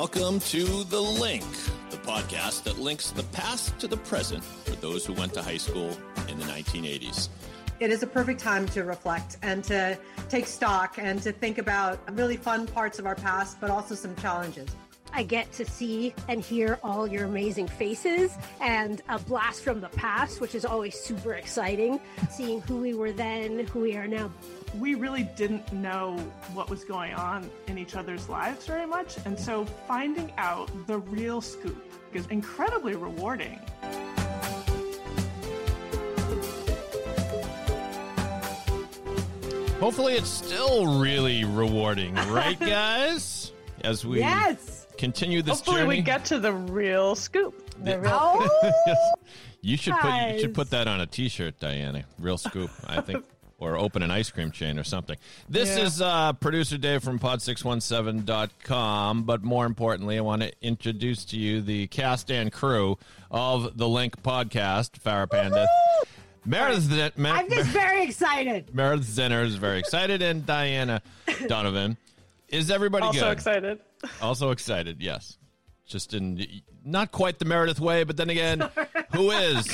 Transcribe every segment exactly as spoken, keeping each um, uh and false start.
Welcome to The Link, the podcast that links the past to the present for those who went to high school in the nineteen eighties. It is a perfect time to reflect and to take stock and to think about really fun parts of our past, but also some challenges. I get to see and hear all your amazing faces and a blast from the past, which is always super exciting, seeing who we were then, who we are now. We really didn't know what was going on in each other's lives very much. And so finding out the real scoop is incredibly rewarding. Hopefully it's still really rewarding, right, guys? As we yes. continue this Hopefully journey. Hopefully we get to the real scoop. The real oh, you should guys. put you should put that on a t-shirt, Diana. Real scoop, I think. Or open an ice cream chain or something. This yeah. is uh, Producer Dave from pod six one seven dot com. But more importantly, I want to introduce to you the cast and crew of the Link podcast. Farrah Pandith. Meredith, right. Mer- I'm just Mer- very excited. Meredith Zinner is very excited. And Diana Donovan. Is everybody also good? Also excited. Also excited, yes. Just in not quite the Meredith way, but then again, Sorry. who is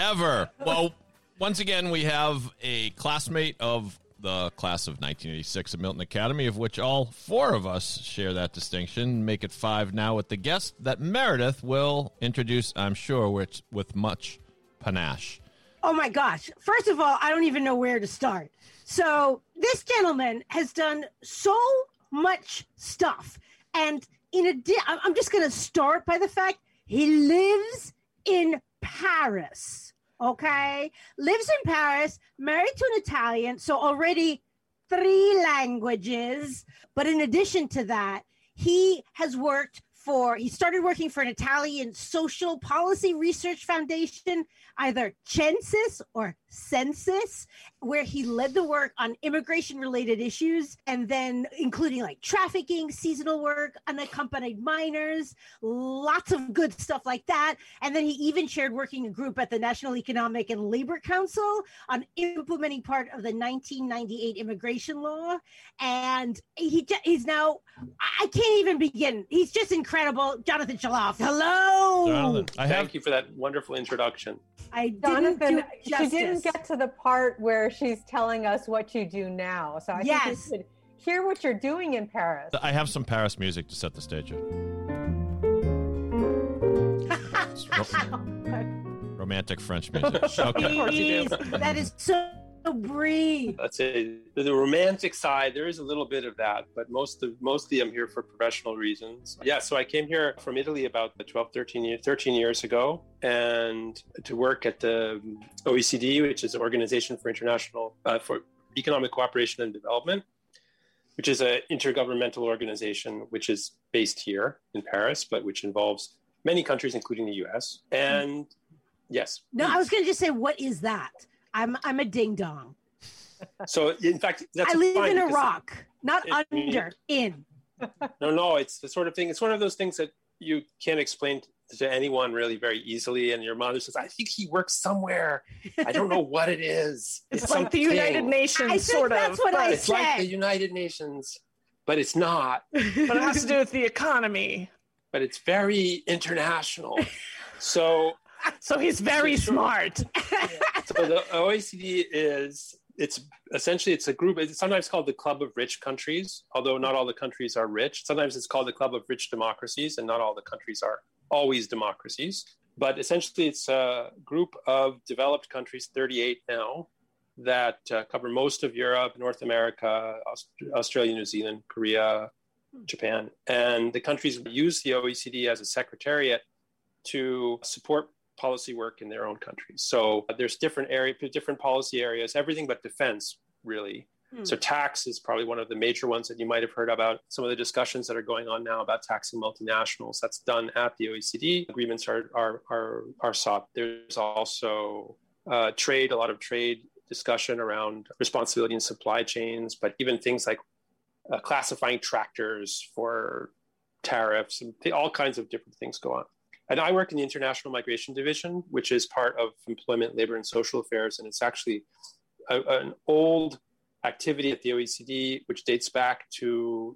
ever? Well, once again, we have a classmate of the class of nineteen eighty-six at Milton Academy, of which all four of us share that distinction. Make it five now with the guest that Meredith will introduce, I'm sure, which, with much panache. Oh, my gosh. First of all, I don't even know where to start. So this gentleman has done so much stuff. And in a di- I'm just going to start by the fact he lives in Paris. Okay, lives in Paris, married to an Italian, so already three languages. But in addition to that, he has worked for, he started working for an Italian social policy research foundation, either Censis or Censis, where he led the work on immigration-related issues, and then including like trafficking, seasonal work, unaccompanied minors, lots of good stuff like that. And then he even chaired working group at the National Economic and Labor Council on implementing part of the nineteen ninety-eight immigration law. And he he's now, I can't even begin. He's just incredible. Jonathan Chaloff. Hello. Jonathan, I have- Thank you for that wonderful introduction. I Jonathan, didn't do she didn't get to the part where she's telling us what you do now. So I yes. think you should hear what you're doing in Paris. I have some Paris music to set the stage up. Romantic French music. Okay. Please, that is so Brie. That's it. The romantic side, there is a little bit of that, but most of, mostly I'm here for professional reasons. Yeah, so I came here from Italy about twelve, thirteen years ago and to work at the O E C D, which is the Organization for International uh, for Economic Cooperation and Development, which is an intergovernmental organization which is based here in Paris, but which involves many countries, including the U S. And yes. No, I was going to just say, what is that? I'm I'm a ding dong. So in fact, that's I live in Iraq, not it, under in. No, no, it's the sort of thing. It's one of those things that you can't explain to anyone really very easily. And your mother says, "I think he works somewhere. I don't know what it is. It's, it's like the United Nations, I sort think of. That's what I it's said. Like the United Nations, but it's not. But it has to do with the economy. But it's very international. So." So he's very so, smart. Yeah. So the O E C D is, it's essentially, it's a group, it's sometimes called the Club of Rich Countries, although not all the countries are rich. Sometimes it's called the Club of Rich Democracies, and not all the countries are always democracies. But essentially, it's a group of developed countries, thirty-eight now, that uh, cover most of Europe, North America, Aust- Australia, New Zealand, Korea, Japan. And the countries use the O E C D as a secretariat to support policy work in their own countries. So uh, there's different area, different policy areas, everything but defense, really. Hmm. So tax is probably one of the major ones that you might have heard about. Some of the discussions that are going on now about taxing multinationals, that's done at the O E C D. Agreements are are are, are sought. There's also uh, trade, a lot of trade discussion around responsibility and supply chains, but even things like uh, classifying tractors for tariffs, and th- all kinds of different things go on. And I work in the International Migration Division, which is part of Employment, Labor, and Social Affairs. And it's actually a, an old activity at the O E C D, which dates back to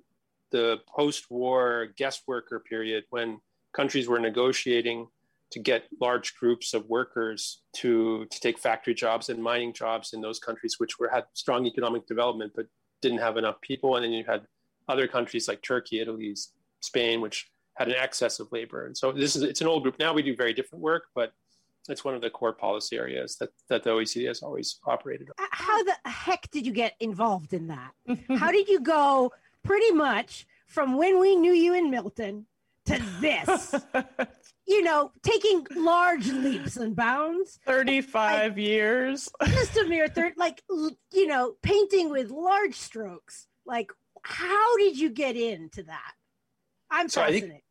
the post-war guest worker period, when countries were negotiating to get large groups of workers to, to take factory jobs and mining jobs in those countries, which were had strong economic development, but didn't have enough people. And then you had other countries like Turkey, Italy, Spain, which had an excess of labor. And so this is, it's an old group. Now we do very different work, but it's one of the core policy areas that, that the O E C D has always operated on. How the heck did you get involved in that? How did you go pretty much from when we knew you in Milton to this, you know, taking large leaps and bounds? thirty-five I, years. Just a mere third, like, you know, painting with large strokes. Like, how did you get into that? I'm so fascinated. I think,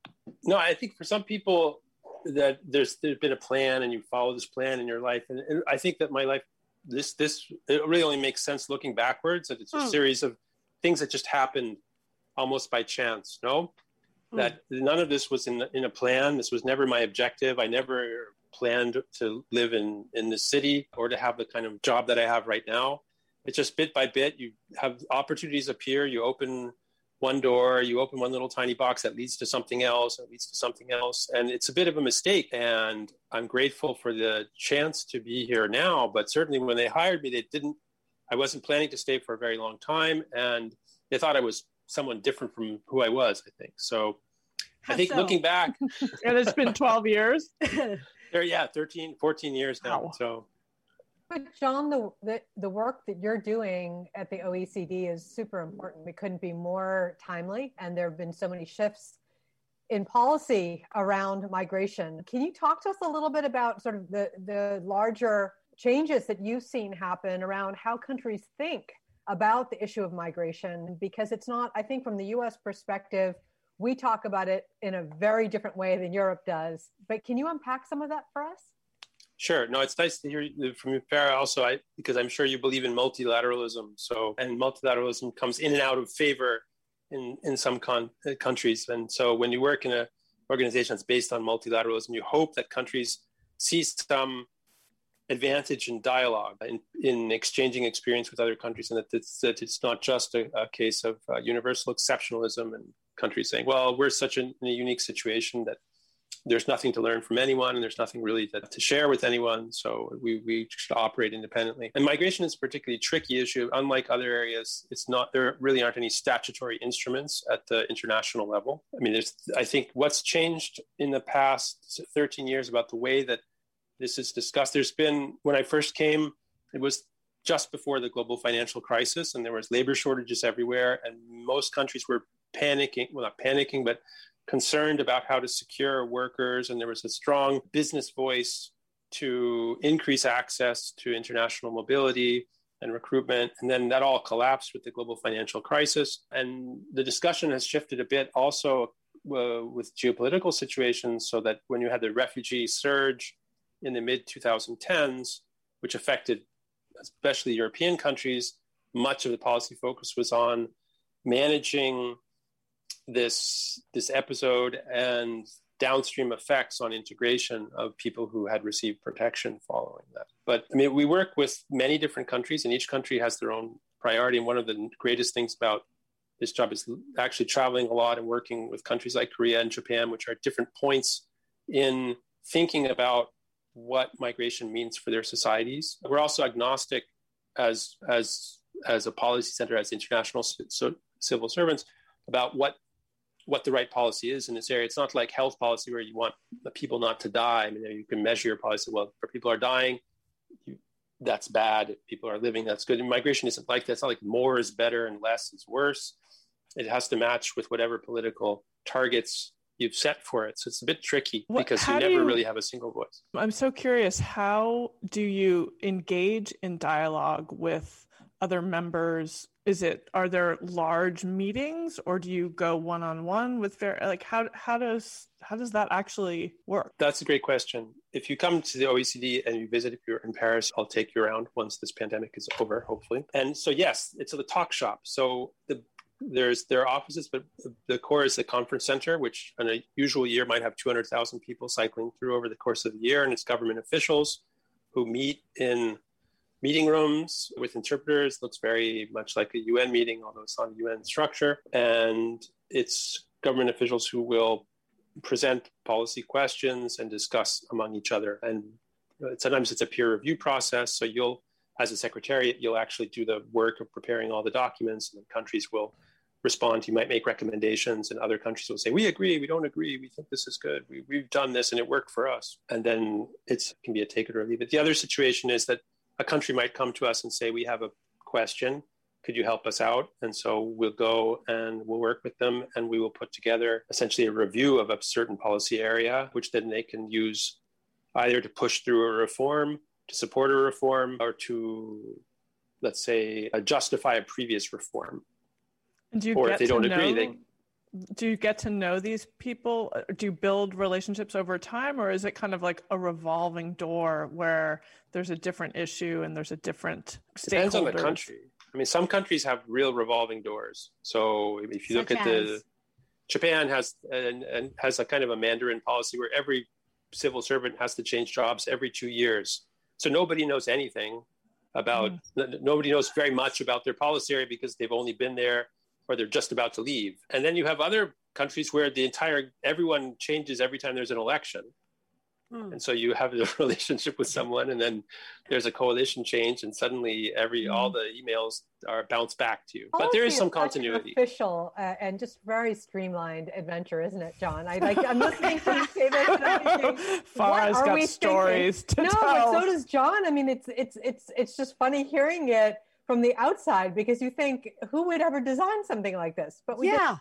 no, I think for some people that there's there's been a plan and you follow this plan in your life. And, and I think that my life, this, this, it really only makes sense looking backwards, that it's a mm. series of things that just happened almost by chance, no? Mm. That none of this was in in a plan. This was never my objective. I never planned to live in, in this city or to have the kind of job that I have right now. It's just bit by bit, you have opportunities appear, you open one door, you open one little tiny box that leads to something else, that leads to something else. And it's a bit of a mistake. And I'm grateful for the chance to be here now. But certainly when they hired me, they didn't, I wasn't planning to stay for a very long time. And they thought I was someone different from who I was, I think. So I think so. Looking back. And it's been twelve years. There, yeah, thirteen, fourteen years now. Wow. So. But John, the, the the work that you're doing at the O E C D is super important. We couldn't be more timely, and there have been so many shifts in policy around migration. Can you talk to us a little bit about sort of the, the larger changes that you've seen happen around how countries think about the issue of migration? Because it's not, I think from the U S perspective, we talk about it in a very different way than Europe does. But can you unpack some of that for us? Sure. No, it's nice to hear from you, Farrah, also, I, because I'm sure you believe in multilateralism. So, and multilateralism comes in and out of favor in, in some con- countries. And so when you work in an organization that's based on multilateralism, you hope that countries see some advantage in dialogue, in, in exchanging experience with other countries, and that it's, that it's not just a, a case of uh, universal exceptionalism and countries saying, well, we're such an, in a unique situation that there's nothing to learn from anyone, and there's nothing really to, to share with anyone. So we, we should operate independently. And migration is a particularly tricky issue. Unlike other areas, it's not, there really aren't any statutory instruments at the international level. I mean, there's, I think what's changed in the past thirteen years about the way that this is discussed, there's been, when I first came, it was just before the global financial crisis, and there was labor shortages everywhere. And most countries were panicking, well, not panicking, but concerned about how to secure workers, and there was a strong business voice to increase access to international mobility and recruitment. And then that all collapsed with the global financial crisis. And the discussion has shifted a bit also uh, with geopolitical situations, so that when you had the refugee surge in the mid twenty tens, which affected especially European countries, much of the policy focus was on managing this this episode and downstream effects on integration of people who had received protection following that. But I mean, we work with many different countries, and each country has their own priority. And one of the greatest things about this job is actually traveling a lot and working with countries like Korea and Japan, which are different points in thinking about what migration means for their societies. We're also agnostic as as as a policy center, as international so, civil servants, about what what the right policy is in this area. It's not like health policy where you want the people not to die. I mean, you can measure your policy. Well, if people are dying, you, that's bad. If people are living, that's good. And migration isn't like that. It's not like more is better and less is worse. It has to match with whatever political targets you've set for it. So it's a bit tricky what, because you never you, really have a single voice. I'm so curious, how do you engage in dialogue with other members? Is it, are there large meetings, or do you go one-on-one with fair, like how, how does, how does that actually work? That's a great question. If you come to the O E C D and you visit, if you're in Paris, I'll take you around once this pandemic is over, hopefully. And so, yes, it's a talk shop. So the, there's, there are offices, but the core is the conference center, which on a usual year might have two hundred thousand people cycling through over the course of the year. And it's government officials who meet in meeting rooms with interpreters. Looks very much like a U N meeting, although it's not a U N structure. And it's government officials who will present policy questions and discuss among each other. And sometimes it's a peer review process. So you'll, as a secretariat, you'll actually do the work of preparing all the documents, and the countries will respond. You might make recommendations, and other countries will say, we agree, we don't agree, we think this is good, we, we've done this and it worked for us. And then it's, it can be a take it or leave it. The other situation is that a country might come to us and say, we have a question, could you help us out? And so we'll go and we'll work with them, and we will put together essentially a review of a certain policy area, which then they can use either to push through a reform, to support a reform, or to, let's say, justify a previous reform. Do you or get if they to don't know, agree, they... Do you get to know these people? Do you build relationships over time, or is it kind of like a revolving door where there's a different issue and there's a different stakeholder? Depends on the country. I mean, some countries have real revolving doors. So if you Such look at as. the... Japan has and, and has a kind of a Mandarin policy where every civil servant has to change jobs every two years. So nobody knows anything about... Mm. N- nobody knows very much about their policy area because they've only been there or they're just about to leave. And then you have other countries where the entire, everyone changes every time there's an election. Mm. And so you have a relationship with someone, and then there's a coalition change, and suddenly every, mm. all the emails are bounced back to you. Policy but there is some is continuity. Official uh, and just very streamlined adventure, isn't it, John? I like, I'm listening to you say this. And I'm thinking, Farrah's what are got we stories thinking? to no, tell. No, but so does John. I mean, it's, it's, it's, it's just funny hearing it from the outside, because you think, who would ever design something like this? But we yeah. did.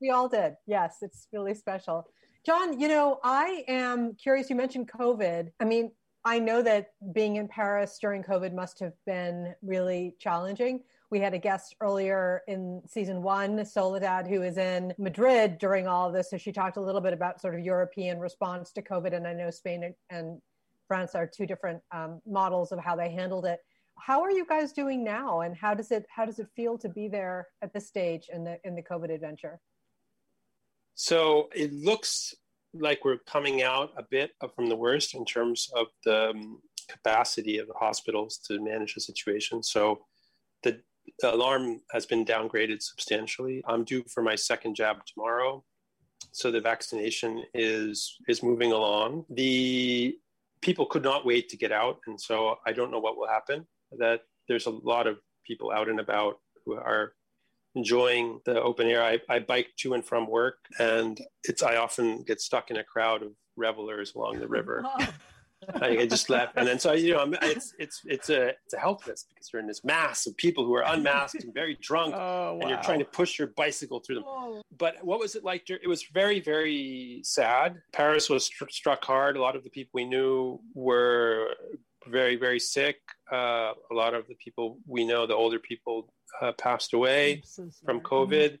We all did. Yes, it's really special. John, you know, I am curious, you mentioned COVID. I mean, I know that being in Paris during COVID must have been really challenging. We had a guest earlier in season one, Soledad, who is in Madrid during all of this. So she talked a little bit about sort of European response to COVID. And I know Spain and France are two different um, models of how they handled it. How are you guys doing now, and how does it how does it feel to be there at this stage in the in the COVID adventure? So it looks like we're coming out a bit from the worst in terms of the um, capacity of the hospitals to manage the situation. So the, the alarm has been downgraded substantially. I'm due for my second jab tomorrow, so the vaccination is is moving along. The people could not wait to get out, and so I don't know what will happen. That there's a lot of people out and about who are enjoying the open air. I, I bike to and from work, and it's I often get stuck in a crowd of revelers along the river. Oh. I, I just laugh, and then so you know, I'm, it's it's it's a it's a health risk, because you're in this mass of people who are unmasked and very drunk, oh, wow. and you're trying to push your bicycle through them. Whoa. But what was it like? It was very very sad. Paris was st- struck hard. A lot of the people we knew were very very sick. Uh, a lot of the people we know, the older people, uh, passed away so from COVID,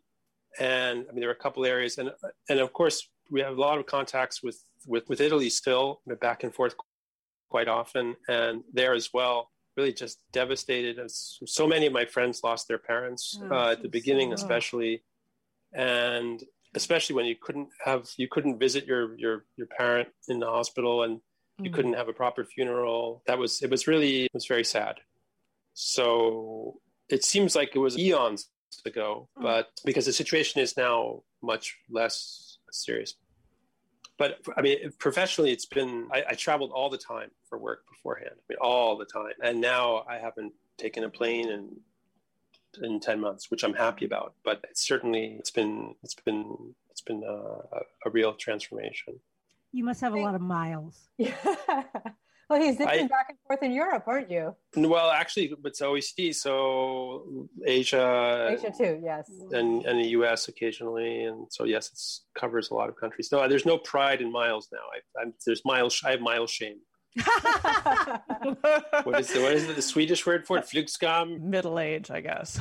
and I mean there were a couple areas, and and of course we have a lot of contacts with with, with Italy still, back and forth quite often, and there as well, really just devastated. So many of my friends lost their parents oh, uh, at the beginning, so especially, and especially when you couldn't have you couldn't visit your your your parent in the hospital, and you couldn't have a proper funeral. That was, it was really, it was very sad. So it seems like it was eons ago, but because the situation is now much less serious. But I mean, professionally, it's been, I, I traveled all the time for work beforehand, I mean, all the time. And now I haven't taken a plane in in ten months, which I'm happy about, but it's certainly, it's been, it's been, it's been a, a real transformation. You must have a lot of miles. Yeah. Well, he's zipping I, back and forth in Europe, aren't you? Well, actually, it's O E C D, so Asia. Asia too, yes. And, and the U S occasionally. And so, yes, it covers a lot of countries. No, there's no pride in miles now. I, I'm, there's miles, I have mile shame. What is the, what is the, the Swedish word for it? Flugskam? Middle age, I guess.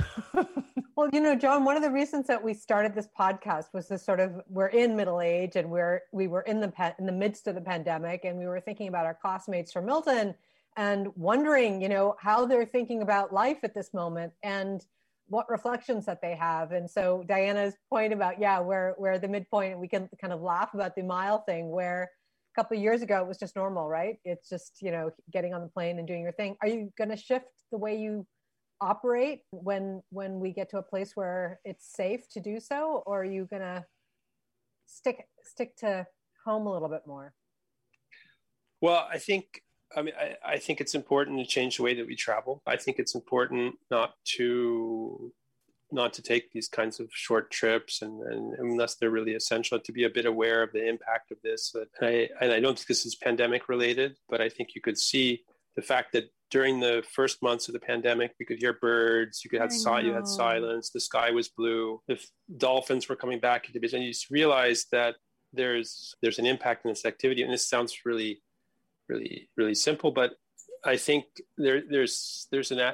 Well, you know, John, one of the reasons that we started this podcast was this sort of, we're in middle age, and we're we were in the pe- in the midst of the pandemic, and we were thinking about our classmates from Milton and wondering, you know, how they're thinking about life at this moment and what reflections that they have. And so Diana's point about, yeah, we're we're at the midpoint, and we can kind of laugh about the mile thing, where a couple of years ago it was just normal, right? It's just, you know, getting on the plane and doing your thing. Are you going to shift the way you operate when when we get to a place where it's safe to do so, or are you gonna stick stick to home a little bit more? Well, I think I mean I, I think it's important to change the way that we travel. I think it's important not to not to take these kinds of short trips, and, and unless they're really essential, to be a bit aware of the impact of this. And I, and I don't think this is pandemic related, but I think you could see the fact that during the first months of the pandemic, we could hear birds, you could have si- you had silence, the sky was blue, the dolphins were coming back into business, and you just realized that there's, there's an impact in this activity. And this sounds really, really, really simple, but I think there, there's there's an uh,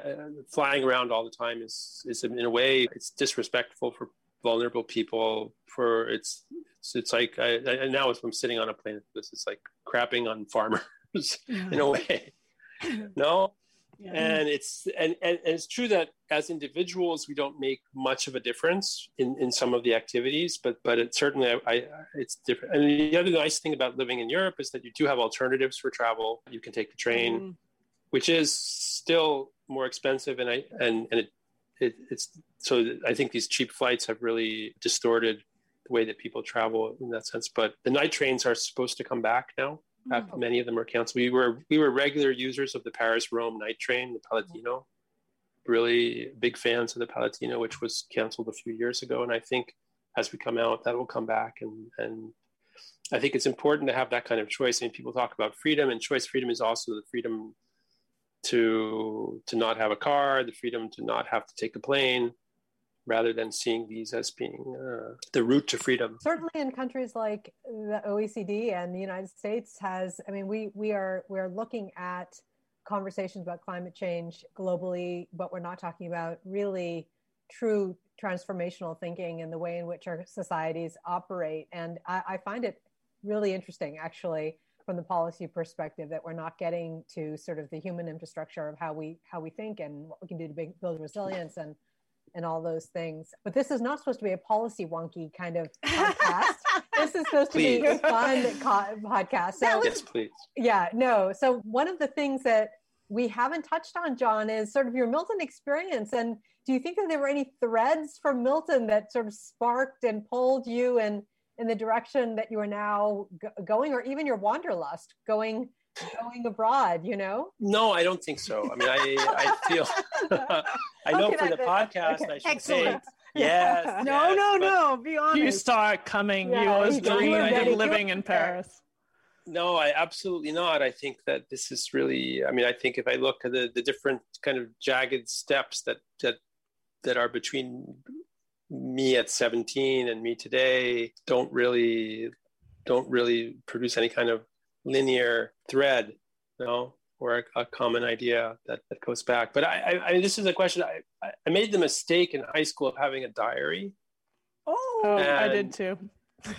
flying around all the time is is in a way it's disrespectful for vulnerable people. For it's it's, it's like I, I now if I'm sitting on a plane, this is like crapping on farmers yeah. in a way. No, yeah. and it's and, and, and it's true that as individuals we don't make much of a difference in, in some of the activities, but but it certainly I, I it's different. And the other nice thing about living in Europe is that you do have alternatives for travel. You can take the train. Mm. Which is still more expensive, and I and and it, it it's so I think these cheap flights have really distorted the way that people travel in that sense. But the night trains are supposed to come back now. Oh. Many of them are canceled. We were we were regular users of the Paris-Rome night train, the Palatino. Really big fans of the Palatino, which was canceled a few years ago. And I think as we come out, that will come back, and and. I think it's important to have that kind of choice. I mean, people talk about freedom, and choice freedom is also the freedom to to not have a car, the freedom to not have to take a plane, rather than seeing these as being uh, the route to freedom. Certainly in countries like the O E C D and the United States has, I mean, we we are we're looking at conversations about climate change globally, but we're not talking about really true transformational thinking and the way in which our societies operate. And I, I find it really interesting, actually, from the policy perspective, that we're not getting to sort of the human infrastructure of how we how we think and what we can do to build resilience and and all those things. But this is not supposed to be a policy wonky kind of podcast. This is supposed please. to be a fun co- podcast. So, was, yes, please. Yeah, no. So one of the things that we haven't touched on, John, is sort of your Milton experience. And do you think that there were any threads from Milton that sort of sparked and pulled you and in the direction that you are now g- going, or even your wanderlust, going going abroad, you know? No, I don't think so. I mean, I, I feel, I know for I the think? podcast, okay. I should Excellent. say, yes. Yeah. No, yes, no, no, be honest. You saw it coming. Yeah, you always dreamed of living in Paris. No, I absolutely not. I think that this is really, I mean, I think if I look at the, the different kind of jagged steps that that that are between me at seventeen and me today don't really don't really produce any kind of linear thread, you know, or a, a common idea that, that goes back. But I, I, I this is a question. I, I made the mistake in high school of having a diary. Oh, and, I did too.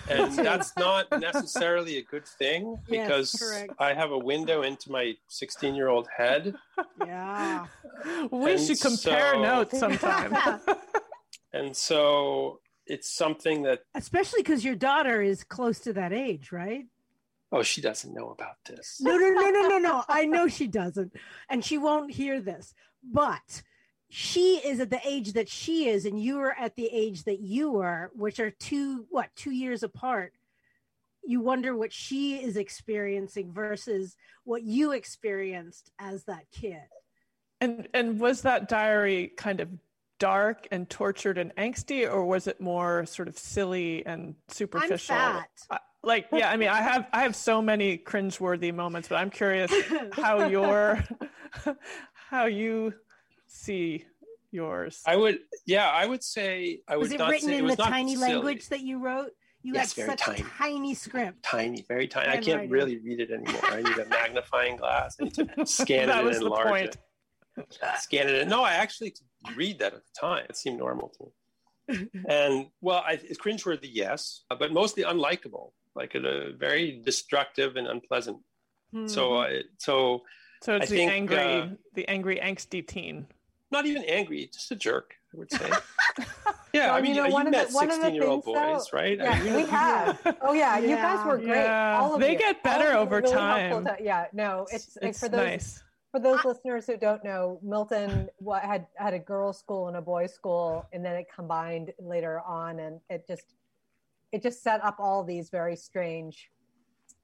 And that's not necessarily a good thing, because yes, I have a window into my sixteen-year-old head. Yeah, we and should compare so... notes sometime. And so it's something that... Especially because your daughter is close to that age, right? Oh, she doesn't know about this. No, no, no, no, no, no. I know she doesn't. And she won't hear this. But she is at the age that she is, and you are at the age that you are, which are two, what, two years apart. You wonder what she is experiencing versus what you experienced as that kid. And and was that diary kind of dark and tortured and angsty, or was it more sort of silly and superficial? I'm fat. Like, yeah, I mean, I have I have so many cringeworthy moments, but I'm curious how your how you see yours. I would, yeah, I would say I was would not say it was not. Was it written in the tiny silly. language that you wrote? You yes, had such tiny. a tiny script. Tiny, very tiny. I'm I can't writing. really read it anymore. I need a magnifying glass. I need to scan it and enlarge point. it. Scan it. And, no, I actually. read that at the time. It seemed normal to me. And well, I, it's cringeworthy, yes, but mostly unlikable, like a, a very destructive and unpleasant. Mm-hmm. So, I, so, so it's I the think, angry, uh, the angry angsty teen. Not even angry, just a jerk, I would say. Yeah, well, I mean, you, know, you one met sixteen-year-old boys, so, right? Yeah, I mean, we have. Oh yeah, yeah, you guys were great. Yeah. All of they you. get better all over really time. To, yeah, no, it's, it's like, for those. Nice. For those I, listeners who don't know, Milton what, had, had a girls' school and a boys' school, and then it combined later on, and it just it just set up all these very strange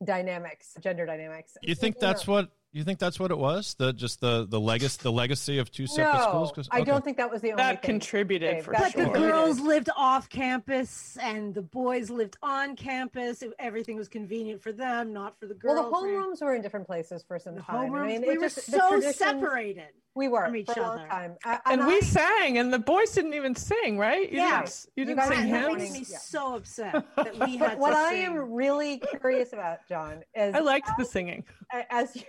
dynamics, gender dynamics. You think that's what you think that's what it was? The just the the legacy the legacy of two separate no, schools? Okay. I don't think that was the only that thing. Contributed for that sure. The girls lived off campus and the boys lived on campus. Everything was convenient for them, not for the girls. Well, the homerooms were in different places for some the time. Homerooms, I mean, we were just, so separated. We were from each for a other. Long time. I, and and I, we sang, and the boys didn't even sing, right? You yeah. Didn't, you didn't you sing hymns? That makes me yeah. so upset that we had to What I sing. am really curious about, John, is... I liked as, the singing. As you,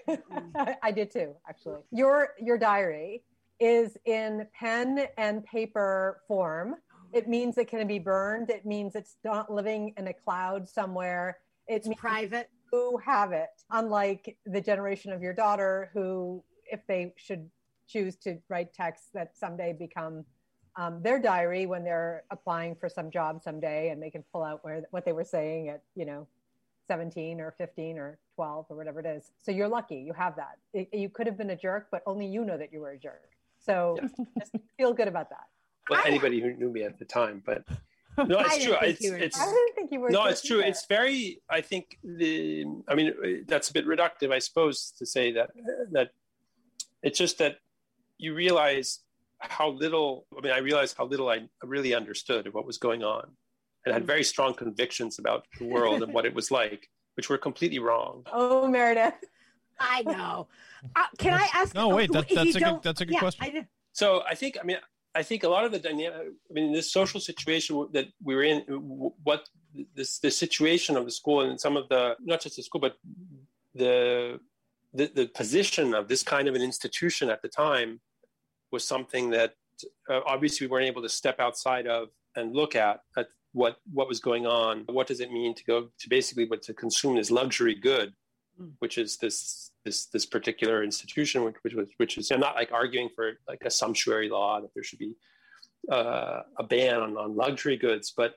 I did too, actually. Your your diary is in pen and paper form. It means it can be burned. It means it's not living in a cloud somewhere. It's, it's private. You have it, unlike the generation of your daughter who, if they should... choose to write texts that someday become um, their diary when they're applying for some job someday, and they can pull out where what they were saying at, you know, seventeen or fifteen or twelve or whatever it is. So you're lucky you have that. It, you could have been a jerk, but only you know that you were a jerk. So just feel good about that. Well, anybody who knew me at the time, but no, it's true. It's, it's, I didn't think you were. No, it's true. Either. It's very. I think the. I mean, that's a bit reductive, I suppose, to say that that it's just that. You realize how little, I mean, I realized how little I really understood of what was going on, and had very strong convictions about the world and what it was like, which were completely wrong. Oh, Meredith. I know. Uh, can that's, I ask? No, wait, that, that's, a good, that's a good yeah, question. I so I think, I mean, I think a lot of the dynamic, I mean, this social situation that we were in, what this, the situation of the school and some of the, not just the school, but the, the, the position of this kind of an institution at the time was something that uh, obviously we weren't able to step outside of and look at, at what, what was going on. What does it mean to go to basically what to consume this luxury good, which is this this this particular institution, which which was which is I'm not like arguing for like a sumptuary law that there should be uh, a ban on, on luxury goods, but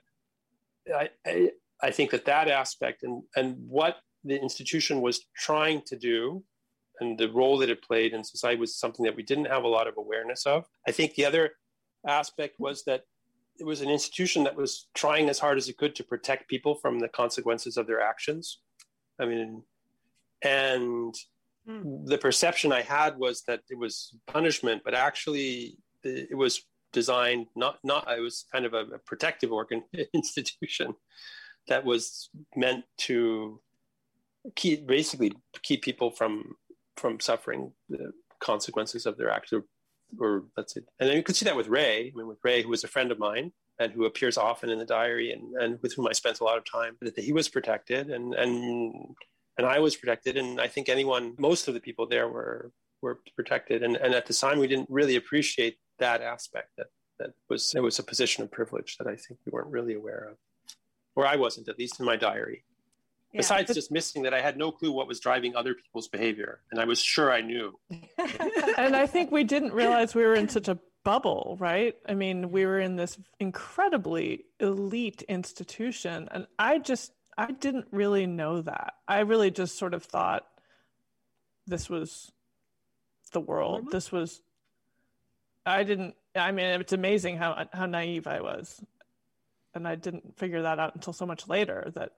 I, I I think that that aspect and and what the institution was trying to do, and the role that it played in society was something that we didn't have a lot of awareness of. I think the other aspect was that it was an institution that was trying as hard as it could to protect people from the consequences of their actions. I mean, and mm. the perception I had was that it was punishment, but actually it was designed not, not, it was kind of a, a protective organ institution that was meant to keep, basically keep people from, from suffering the consequences of their acts, or, or let's say, and then you could see that with Ray, I mean, with Ray, who was a friend of mine and who appears often in the diary and, and with whom I spent a lot of time, that he was protected and, and, and I was protected. And I think anyone, most of the people there were, were protected. And, and at the time we didn't really appreciate that aspect that, that was, it was a position of privilege that I think we weren't really aware of, or I wasn't, at least in my diary. Yeah, Besides but, just missing that I had no clue what was driving other people's behavior. And I was sure I knew. And I think we didn't realize we were in such a bubble, right? I mean, we were in this incredibly elite institution. And I just, I didn't really know that. I really just sort of thought this was the world. Mm-hmm. This was, I didn't, I mean, it's amazing how how naive I was. And I didn't figure that out until so much later that,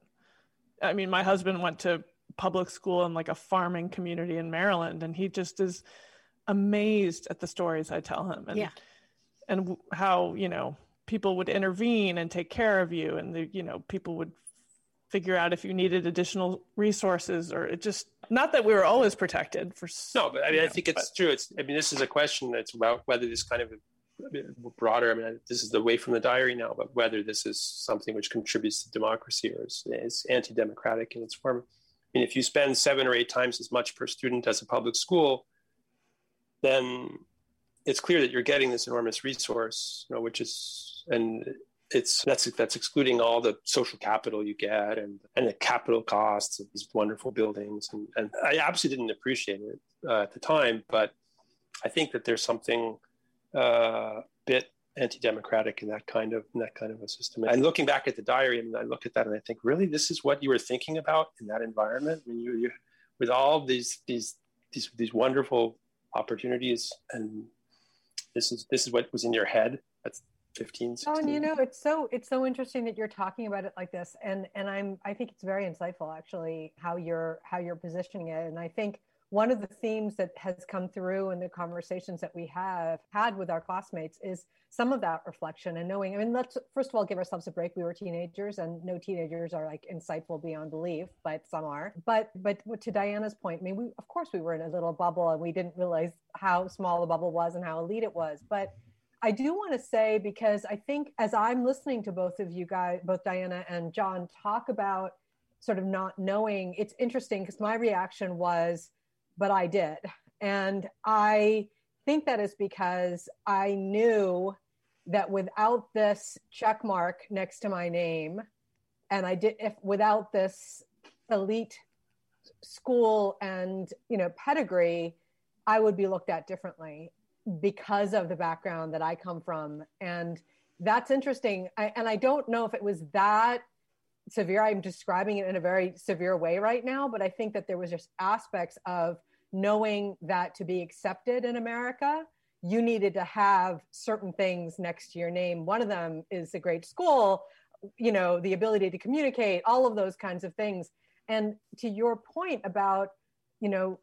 I mean, my husband went to public school in like a farming community in Maryland, and he just is amazed at the stories I tell him and, yeah. and how, you know, people would intervene and take care of you. And the, you know, people would figure out if you needed additional resources, or it just, not that we were always protected for. No, but I mean, you know, I think it's but, true. It's, I mean, this is a question that's about whether this kind of broader, I mean, this is the way from the diary now, but whether this is something which contributes to democracy or is, is anti-democratic in its form. I mean, if you spend seven or eight times as much per student as a public school, then it's clear that you're getting this enormous resource, you know, which is, and it's, that's, that's excluding all the social capital you get and, and the capital costs of these wonderful buildings. And, and I absolutely didn't appreciate it uh, at the time, but I think that there's something Uh, bit anti-democratic in that kind of in that kind of a system. And looking back at the diary, I mean, I look at that and I think, really, this is what you were thinking about in that environment. I mean, you, you, with all these these these these wonderful opportunities, and this is this is what was in your head at fifteen, sixteen. Oh, and you know, it's so it's so interesting that you're talking about it like this, and and I'm I think it's very insightful actually how you're how you're positioning it, and I think one of the themes that has come through in the conversations that we have had with our classmates is some of that reflection and knowing. I mean, let's first of all give ourselves a break. We were teenagers, and no teenagers are like insightful beyond belief, but some are. But but to Diana's point, I mean, we of course we were in a little bubble, and we didn't realize how small the bubble was and how elite it was. But I do want to say, because I think as I'm listening to both of you guys, both Diana and John, talk about sort of not knowing, it's interesting because my reaction was, but I did. And I think that is because I knew that without this check mark next to my name, and I did, if without this elite school and, you know, pedigree, I would be looked at differently because of the background that I come from. And that's interesting. I, and I don't know if it was that severe. I'm describing it in a very severe way right now, but I think that there was just aspects of knowing that to be accepted in America, you needed to have certain things next to your name. One of them is a great school, you know, the ability to communicate, all of those kinds of things. And to your point about, you know,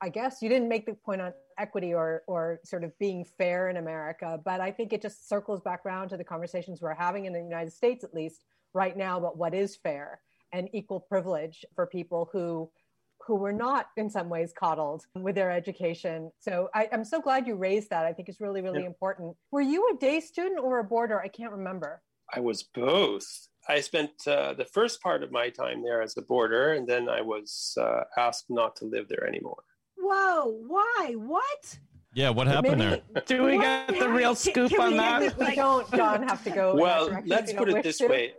I guess you didn't make the point on equity or or sort of being fair in America, but I think it just circles back around to the conversations we're having in the United States, at least right now, about what is fair and equal privilege for people who who were not in some ways coddled with their education. So I, I'm so glad you raised that. I think it's really, really yeah. important. Were you a day student or a boarder? I can't remember. I was both. I spent uh, the first part of my time there as a boarder, and then I was uh, asked not to live there anymore. Whoa, why? What? Yeah, what happened Maybe, there? Do we what? get the real scoop can, can on that? The, we don't, John, have to go. Well, let's put it this to. way.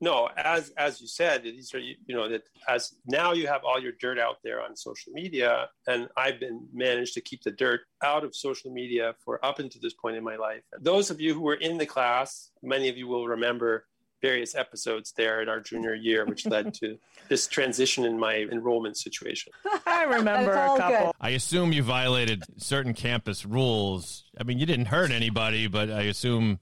No, as as you said, these are, you know, that as now you have all your dirt out there on social media, and I've been managed to keep the dirt out of social media for up until this point in my life. Those of you who were in the class, many of you will remember various episodes there in our junior year, which led to this transition in my enrollment situation. I remember a couple. Good. I assume you violated certain campus rules. I mean, you didn't hurt anybody, but I assume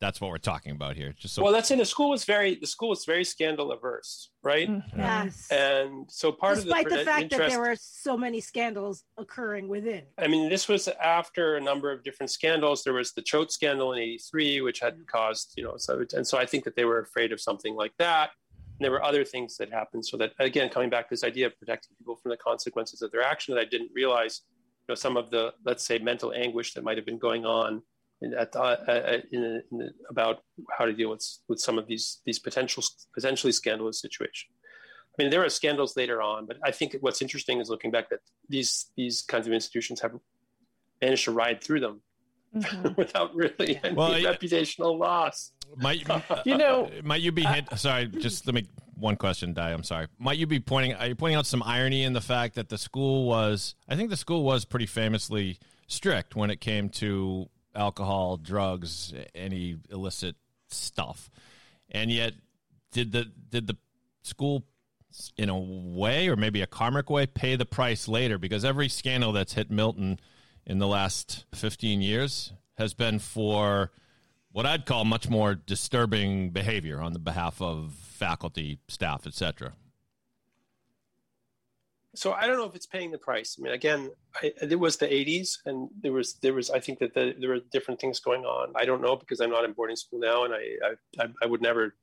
that's what we're talking about here. Just so well, that's in the school is very the school is very scandal averse, right? Mm-hmm. Yes. And so part Despite of the, the fact interest, that there were so many scandals occurring within. I mean, this was after a number of different scandals. There was the Choate scandal in eighty-three, which had mm-hmm. caused, you know, so and so I think that they were afraid of something like that. And there were other things that happened. So that again, coming back to this idea of protecting people from the consequences of their action, that I didn't realize, you know, some of the, let's say, mental anguish that might have been going on At, uh, in, in, about how to deal with with some of these these potential potentially scandalous situations. I mean, there are scandals later on, but I think what's interesting is looking back that these these kinds of institutions have managed to ride through them mm-hmm. without really any well, reputational I, loss. Might you know? Might you be hit? Sorry, just let me one question, Di. I'm sorry. Might you be pointing? Are you pointing out some irony in the fact that the school was? I think the school was pretty famously strict when it came to alcohol, drugs, any illicit stuff. And yet did the did the school in a way, or maybe a karmic way, pay the price later? Because every scandal that's hit Milton in the last fifteen years has been for what I'd call much more disturbing behavior on the behalf of faculty, staff, et cetera. So I don't know if it's paying the price. I mean, again, I, it was the eighties, and there was there was I think that the, there were different things going on. I don't know because I'm not in boarding school now, and I I, I would never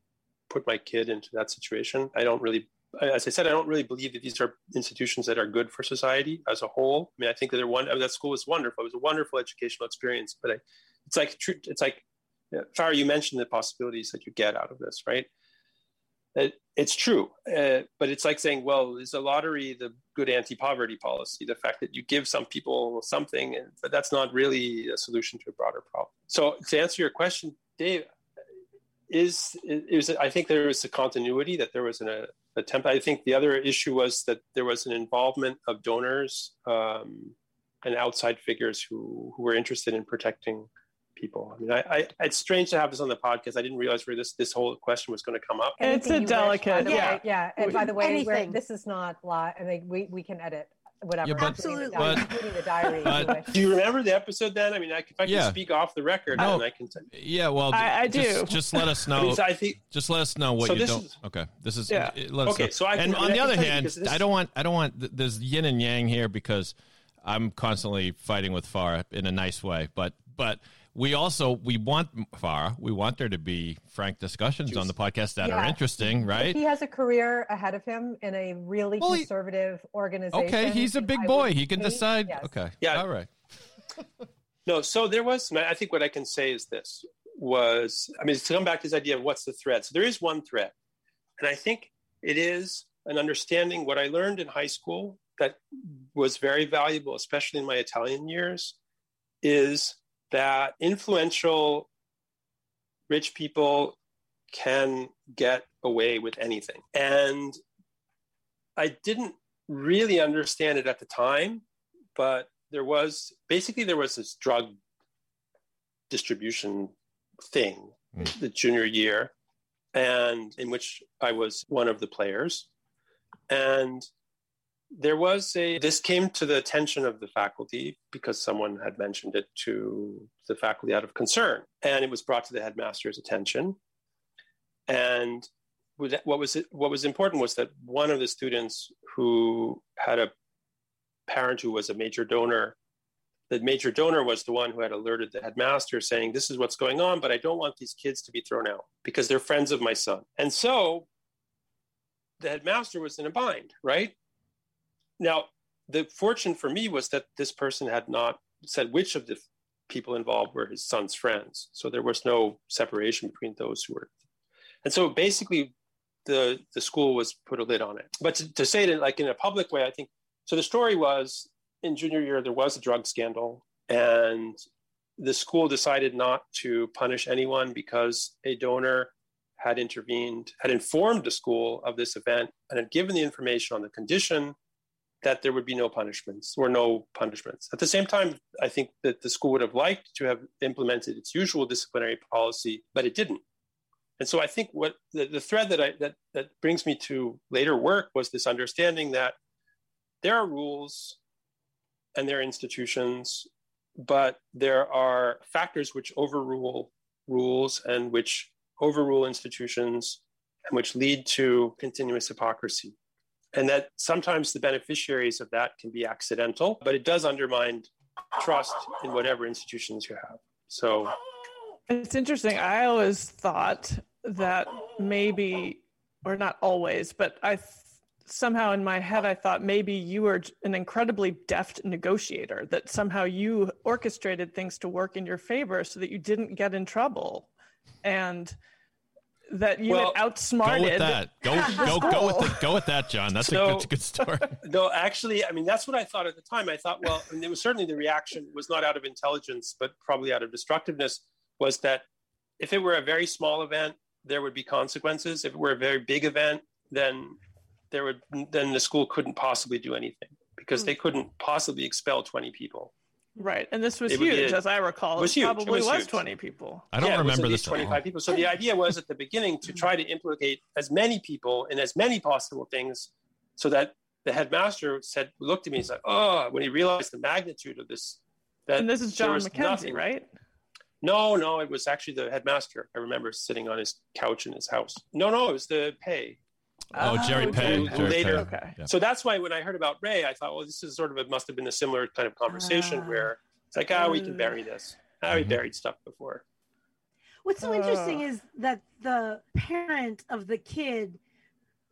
put my kid into that situation. I don't really, as I said, I don't really believe that these are institutions that are good for society as a whole. I mean, I think that they're one. I mean, that school was wonderful. It was a wonderful educational experience, but I, it's like it's like, Farrah, you mentioned the possibilities that you get out of this, right? It, it's true, uh, but it's like saying, well, is a lottery the good anti-poverty policy? The fact that you give some people something, and, but that's not really a solution to a broader problem. So to answer your question, Dave, is, is, is I think there was a continuity, that there was an a, attempt. I think the other issue was that there was an involvement of donors um, and outside figures who, who were interested in protecting people. I mean, I, I, it's strange to have this on the podcast. I didn't realize where this this whole question was going to come up. Anything it's a delicate, wish, yeah, way, yeah. And by the way, this is not live, and we we can edit. whatever. Yeah, but, absolutely, but, including the diary. But, do you remember the episode then? I mean, I, if I can yeah. speak off the record, no. then I can. T- yeah, well, I, I do. Just, just let us know. I mean, so I think, just let us know what so you don't. Is, okay, this is. Yeah. Let us okay, know. So I can, and on I the other hand, I don't want. I don't want. There's yin and yang here because I'm constantly fighting with Farrah in a nice way, but but. We also, we want Farrah, we want there to be frank discussions Jeez. on the podcast that yeah. are interesting, right? If he has a career ahead of him in a really well, conservative he, organization. Okay, he's a big boy. He can hate, decide. Yes. Okay, yeah. all right. No, so there was, I think what I can say is this, was, I mean, to come back to this idea of what's the thread. So there is one thread, and I think it is an understanding what I learned in high school that was very valuable, especially in my Italian years, is that influential rich people can get away with anything. And I didn't really understand it at the time, but there was, basically there was this drug distribution thing mm. the junior year, and in which I was one of the players. And there was a, this came to the attention of the faculty because someone had mentioned it to the faculty out of concern. And it was brought to the headmaster's attention. And what was what was important was that one of the students who had a parent who was a major donor, the major donor was the one who had alerted the headmaster saying, this is what's going on, but I don't want these kids to be thrown out because they're friends of my son. And so the headmaster was in a bind, right? Now, the fortune for me was that this person had not said which of the people involved were his son's friends. So there was no separation between those who were. And so basically the, the school was put a lid on it. But to, to say it like in a public way, I think, so the story was in junior year, there was a drug scandal and the school decided not to punish anyone because a donor had intervened, had informed the school of this event and had given the information on the condition that there would be no punishments or no punishments. At the same time, I think that the school would have liked to have implemented its usual disciplinary policy, but it didn't. And so I think what the, the thread that I that that brings me to later work was this understanding that there are rules and there are institutions, but there are factors which overrule rules and which overrule institutions and which lead to continuous hypocrisy. And that sometimes the beneficiaries of that can be accidental, but it does undermine trust in whatever institutions you have. So it's interesting. I always thought that maybe, or not always, but I th- somehow in my head, I thought maybe you were an incredibly deft negotiator, that somehow you orchestrated things to work in your favor so that you didn't get in trouble. And that you well, had outsmarted. Go with that. Go, go, go, with the, go with that, John. That's, so, a, that's a good story. No, actually, I mean, that's what I thought at the time. I thought, well, I mean, it was certainly the reaction was not out of intelligence, but probably out of destructiveness, was that if it were a very small event, there would be consequences. If it were a very big event, then there would then the school couldn't possibly do anything because mm-hmm. they couldn't possibly expel twenty people. Right, and this was it huge, a, as I recall. It was huge. Probably it was, was huge. twenty people. I don't yeah, remember this. twenty-five people. So the idea was at the beginning to try to implicate as many people in as many possible things, so that the headmaster said, looked at me, and said, "Oh," when he realized the magnitude of this. That and this is John McKenzie, nothing. right? No, no, it was actually the headmaster. I remember sitting on his couch in his house. No, no, it was the Pei. Oh, uh, Jerry Payne. Later. Okay. Yeah. So that's why when I heard about Ray, I thought, well, this is sort of, it must have been a similar kind of conversation uh, where it's like, oh, uh, we can bury this. Oh, mm-hmm. we buried stuff before. What's so uh, interesting is that the parent of the kid,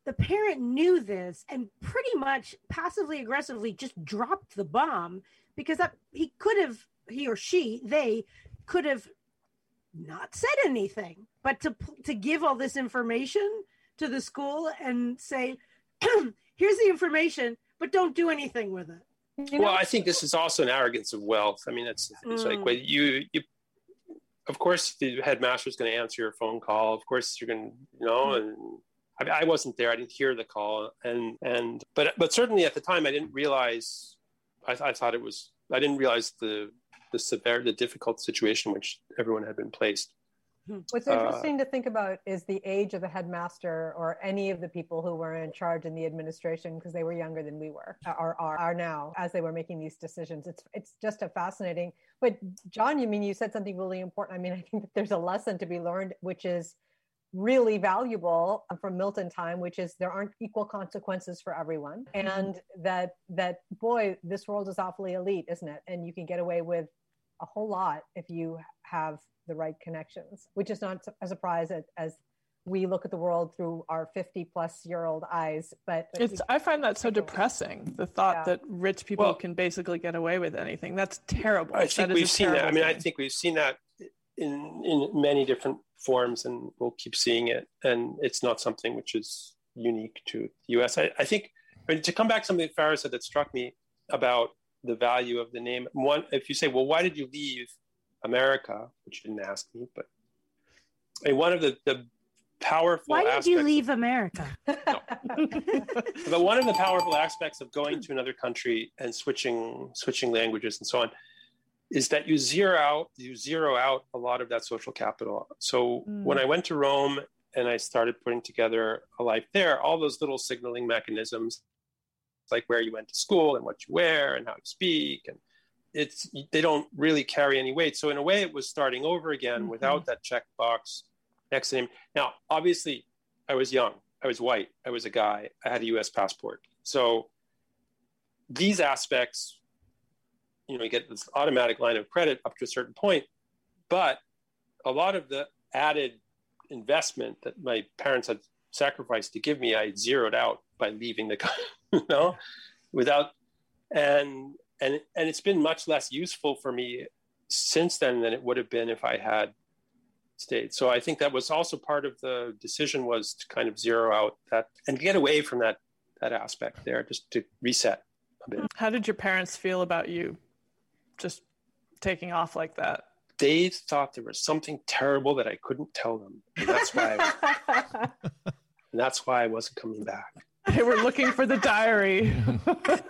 the parent knew this and pretty much passively aggressively just dropped the bomb because that he could have, he or she, they could have not said anything, but to to give all this information to the school and say, here's the information, but don't do anything with it. You know? Well, I think this is also an arrogance of wealth. I mean, it's, it's mm. like, well, you, you, of course, the headmaster's going to answer your phone call. Of course, you're going to, you know, mm. and I, mean, I wasn't there. I didn't hear the call. And, and, but, but certainly at the time, I didn't realize, I, I thought it was, I didn't realize the, the severe, the difficult situation in which everyone had been placed. What's interesting uh, to think about is the age of the headmaster or any of the people who were in charge in the administration, because they were younger than we were or are, are now as they were making these decisions. It's it's just a fascinating. But John, you mean you said something really important. I mean, I think that there's a lesson to be learned, which is really valuable from Milton time, which is there aren't equal consequences for everyone. And that, that boy, this world is awfully elite, isn't it? And you can get away with a whole lot if you have the right connections, which is not a surprise as we look at the world through our fifty plus year old eyes. But it's, I find that so depressing, the thought yeah. that rich people well, can basically get away with anything. That's terrible. I think that we've seen that. Thing. I mean, I think we've seen that in, in many different forms, and we'll keep seeing it. And it's not something which is unique to the U S. I, I think, but to come back to something Farrah said that struck me about the value of the name. One, if you say, well, why did you leave America, which you didn't ask me, but I mean, one of the, the powerful Why did you leave of, America? No. But one of the powerful aspects of going to another country and switching switching languages and so on is that you zero out you zero out a lot of that social capital. So mm. when I went to Rome and I started putting together a life there, all those little signaling mechanisms, like where you went to school and what you wear and how you speak, and it's they don't really carry any weight. So in a way, it was starting over again mm-hmm. without that checkbox next to him. Now, obviously, I was young. I was white. I was a guy. I had a U S passport. So these aspects, you know, you get this automatic line of credit up to a certain point. But a lot of the added investment that my parents had sacrificed to give me, I zeroed out by leaving the country, you know, without and. And and it's been much less useful for me since then than it would have been if I had stayed. So I think that was also part of the decision, was to kind of zero out that and get away from that that aspect there, just to reset a bit. How did your parents feel about you just taking off like that? They thought there was something terrible that I couldn't tell them. And that's why I, and that's why I wasn't coming back. They were looking for the diary. Like,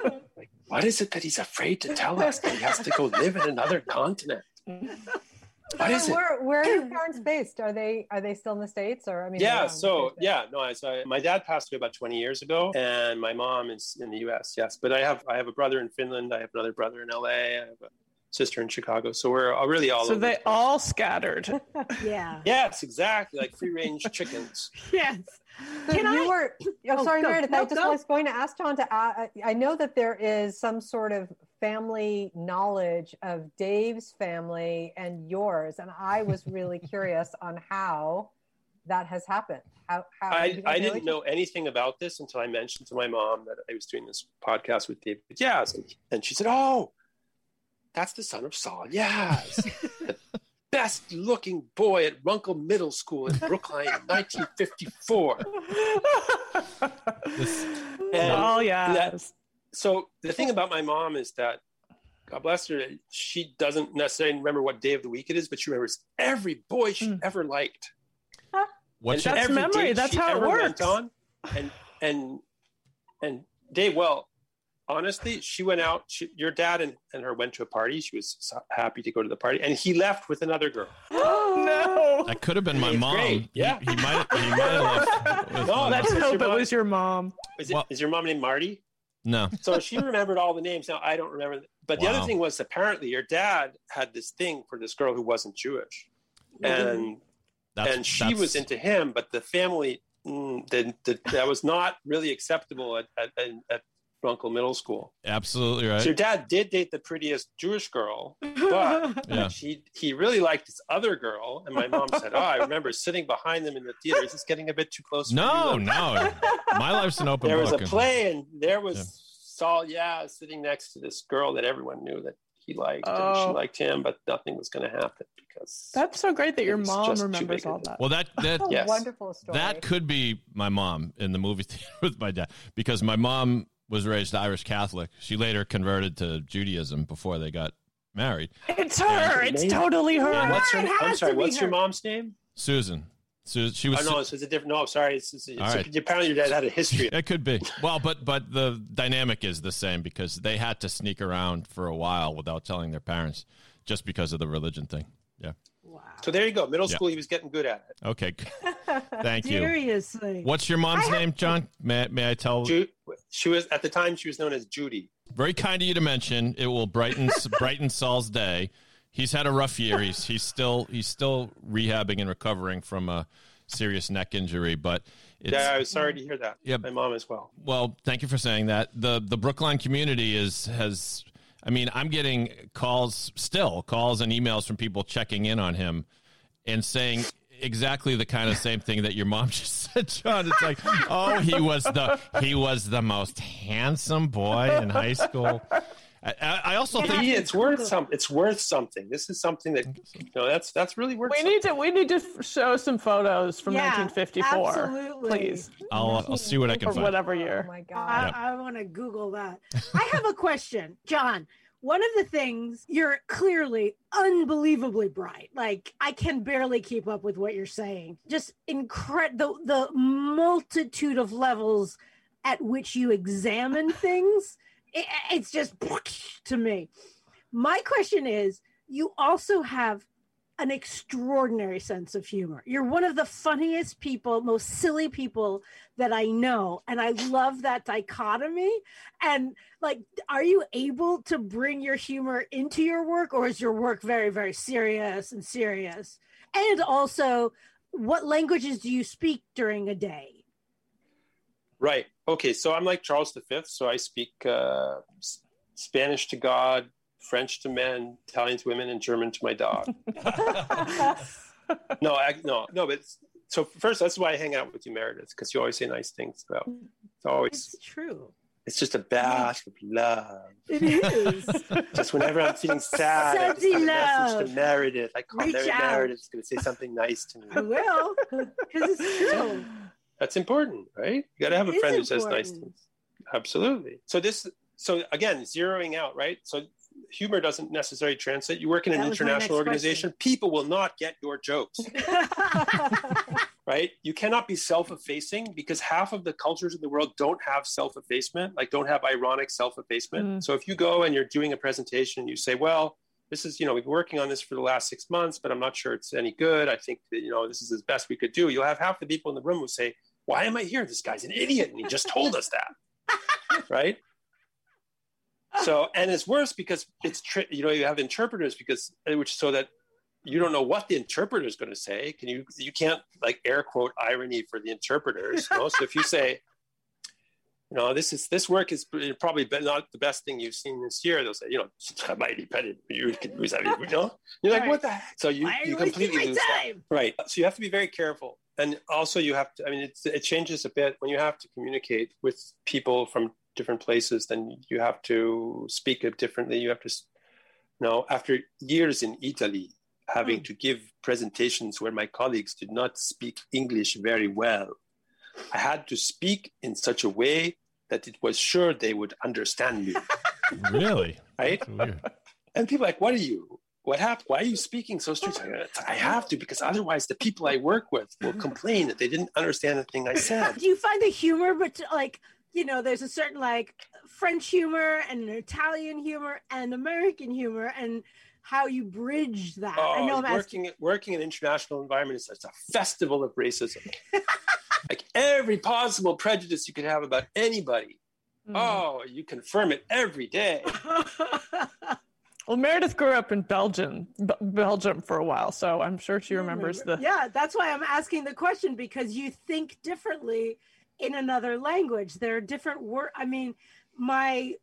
what is it that he's afraid to tell us that he has to go live in another continent? What is it? Where, where are your parents based? Are they are they still in the States? Or I mean, yeah. So yeah, no. I, so I, my dad passed away about twenty years ago, and my mom is in the U S. Yes, but I have I have a brother in Finland. I have another brother in L A. I have a sister in Chicago. So we're all really all. So over they the all scattered. Yeah. Yes, exactly. Like free range chickens. Yes. So Can you I? Were, oh, sorry, go, Meredith. No, I just go. was going to ask John to add, I know that there is some sort of family knowledge of Dave's family and yours, and I was really curious on how that has happened. How, how I, did I didn't know anything about this until I mentioned to my mom that I was doing this podcast with Dave. Yeah, and she said, "Oh, that's the son of Saul. Yes." Best looking boy at Runkle Middle School in Brookline in nineteen fifty-four. And oh, yeah. That, so the thing about my mom is that, God bless her, she doesn't necessarily remember what day of the week it is, but she remembers every boy she mm. ever liked. What's and that's memory. That's how it works. On, and, and, and Dave, well, honestly, she went out, she, your dad and, and her went to a party. She was so happy to go to the party. And he left with another girl. Oh, no. That could have been my mom. Great. Yeah. He, he might he might have left. No, that's no, but it was your mom. Is, it, well, is your mom named Marty? No. So she remembered all the names. Now, I don't remember. But the wow. other thing was, apparently, your dad had this thing for this girl who wasn't Jewish. And, that's, and she that's... was into him, but the family, mm, the, the, that was not really acceptable at at, at Runkle Middle School. Absolutely right. So your dad did date the prettiest Jewish girl, but yeah. she, he really liked this other girl. And my mom said, oh, I remember sitting behind them in the theater. Is this getting a bit too close? No, for you? No. My life's an open there book. There was a play, and there was yeah. Saul, yeah, sitting next to this girl that everyone knew that he liked, oh. and she liked him, but nothing was going to happen. Because that's so great that your mom remembers all that. Well, that that yes. wonderful story. That could be my mom in the movie theater with my dad, because my mom was raised Irish Catholic. She later converted to Judaism before they got married. It's her. And, it's totally her. Yeah, what's her I'm sorry. What's her. your mom's name? Susan. Susan. She was. Oh no, it's, it's a different. No, I'm sorry. It's, it's, it's, right. Apparently, your dad had a history. It could be. Well, but but the dynamic is the same, because they had to sneak around for a while without telling their parents, just because of the religion thing. Yeah. Wow. So there you go. Middle yeah. school, he was getting good at it. Okay. Thank you. Seriously. What's your mom's have- name, John? May, may I tell? Ju- she was, at the time, she was known as Judy. Very kind of you to mention. It will brighten brighten Saul's day. He's had a rough year. He's he's still he's still rehabbing and recovering from a serious neck injury. But it's, yeah, I was sorry to hear that. Yeah, my mom as well. Well, thank you for saying that. the The Brookline community is has. I mean, I'm getting calls still, calls and emails from people checking in on him and saying exactly the kind of same thing that your mom just said, John. It's like, oh, he was the he was the most handsome boy in high school. I, I also think yeah, it's worth some. It's worth something. This is something that you know, that's that's really worth. We something. need to we need to show some photos from yeah, nineteen fifty-four, absolutely. Please. I'll I'll see what I can or find. Whatever year. Oh my God, I, yep. I want to Google that. I have a question, John. One of the things you're clearly unbelievably bright. Like I can barely keep up with what you're saying. Just incredible the the multitude of levels at which you examine things. It's just to me. My question is, you also have an extraordinary sense of humor. You're one of the funniest people, most silly people that I know. And I love that dichotomy. And like, are you able to bring your humor into your work, or is your work very, very serious and serious? And also, what languages do you speak during a day? Right. Okay. So I'm like Charles the Fifth. So I speak uh, Spanish to God, French to men, Italian to women, and German to my dog. no, I, no, no. But so first, that's why I hang out with you, Meredith, because you always say nice things about. It's always it's true. It's just a bash of love. It is. Just whenever I'm feeling sad, I just send a message to Meredith. I call Meredith. Meredith's going to say something nice to me. I will, because it's true. That's important, right? You got to have a friend who says nice things. Absolutely. So this, so again, zeroing out, right? So humor doesn't necessarily translate. You work in an international organization, people will not get your jokes, right? You cannot be self-effacing because half of the cultures in the world don't have self-effacement, like don't have ironic self-effacement. Mm-hmm. So if you go and you're doing a presentation, you say, well, this is, you know, we've been working on this for the last six months, but I'm not sure it's any good. I think that, you know, this is as best we could do. You'll have half the people in the room who say, why am I here? This guy's an idiot. And he just told us that, right? So, and it's worse because it's, tri- you know, you have interpreters because, which, so that you don't know what the interpreter is going to say. Can you, you can't like air quote irony for the interpreters. You know? So if you say, you know, this is, this work is probably not the best thing you've seen this year. They'll say, you know, mighty petty, you can lose that, you know? You're like, right. What the heck? So you, you completely lose that. Right. So you have to be very careful. And also you have to, I mean, it's, it changes a bit when you have to communicate with people from different places, then you have to speak it differently. You have to, you know, after years in Italy, having mm. to give presentations where my colleagues did not speak English very well, I had to speak in such a way that it was sure they would understand me. Really? Right? And people are like, what are you? What happened? Why are you speaking so strangely? I have to, because otherwise the people I work with will complain that they didn't understand the thing I said. Do you find the humor, but like, you know, there's a certain like French humor and Italian humor and American humor and how you bridge that? Oh, I know I'm working, asking- working in an international environment is such a festival of racism. Like every possible prejudice you could have about anybody. Mm. Oh, you confirm it every day. Well, Meredith grew up in Belgium, B- Belgium for a while, so I'm sure she remembers the... Yeah, that's why I'm asking the question, because you think differently in another language. There are different words. I mean, my...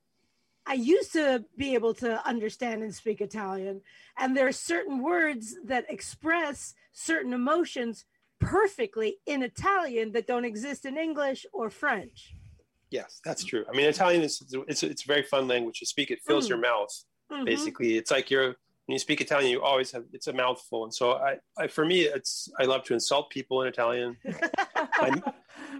I used to be able to understand and speak Italian, and there are certain words that express certain emotions perfectly in Italian that don't exist in English or French. Yes, that's true. I mean, Italian is it's it's a very fun language to speak. It fills mm. your mouth. Mm-hmm. Basically, it's like you're when you speak Italian, you always have it's a mouthful. And so, I, I for me, it's I love to insult people in Italian. my,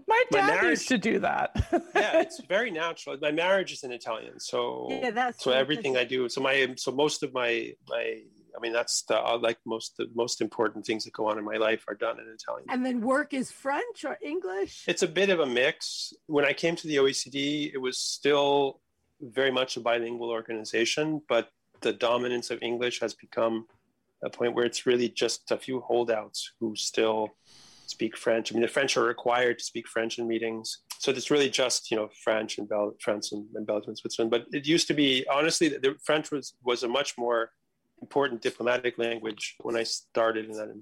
my dad my marriage, used to do that. Yeah, it's very natural. My marriage is in Italian, so yeah, that's so everything that's... I do. So my so most of my my. I mean, that's the, like most the most important things that go on in my life are done in Italian. And then work is French or English? It's a bit of a mix. When I came to the O E C D, it was still very much a bilingual organization, but the dominance of English has become a point where it's really just a few holdouts who still speak French. I mean, the French are required to speak French in meetings. So it's really just, you know, French and Bel- France and, and Belgium and Switzerland. But it used to be, honestly, the French was, was a much more important diplomatic language when I started in that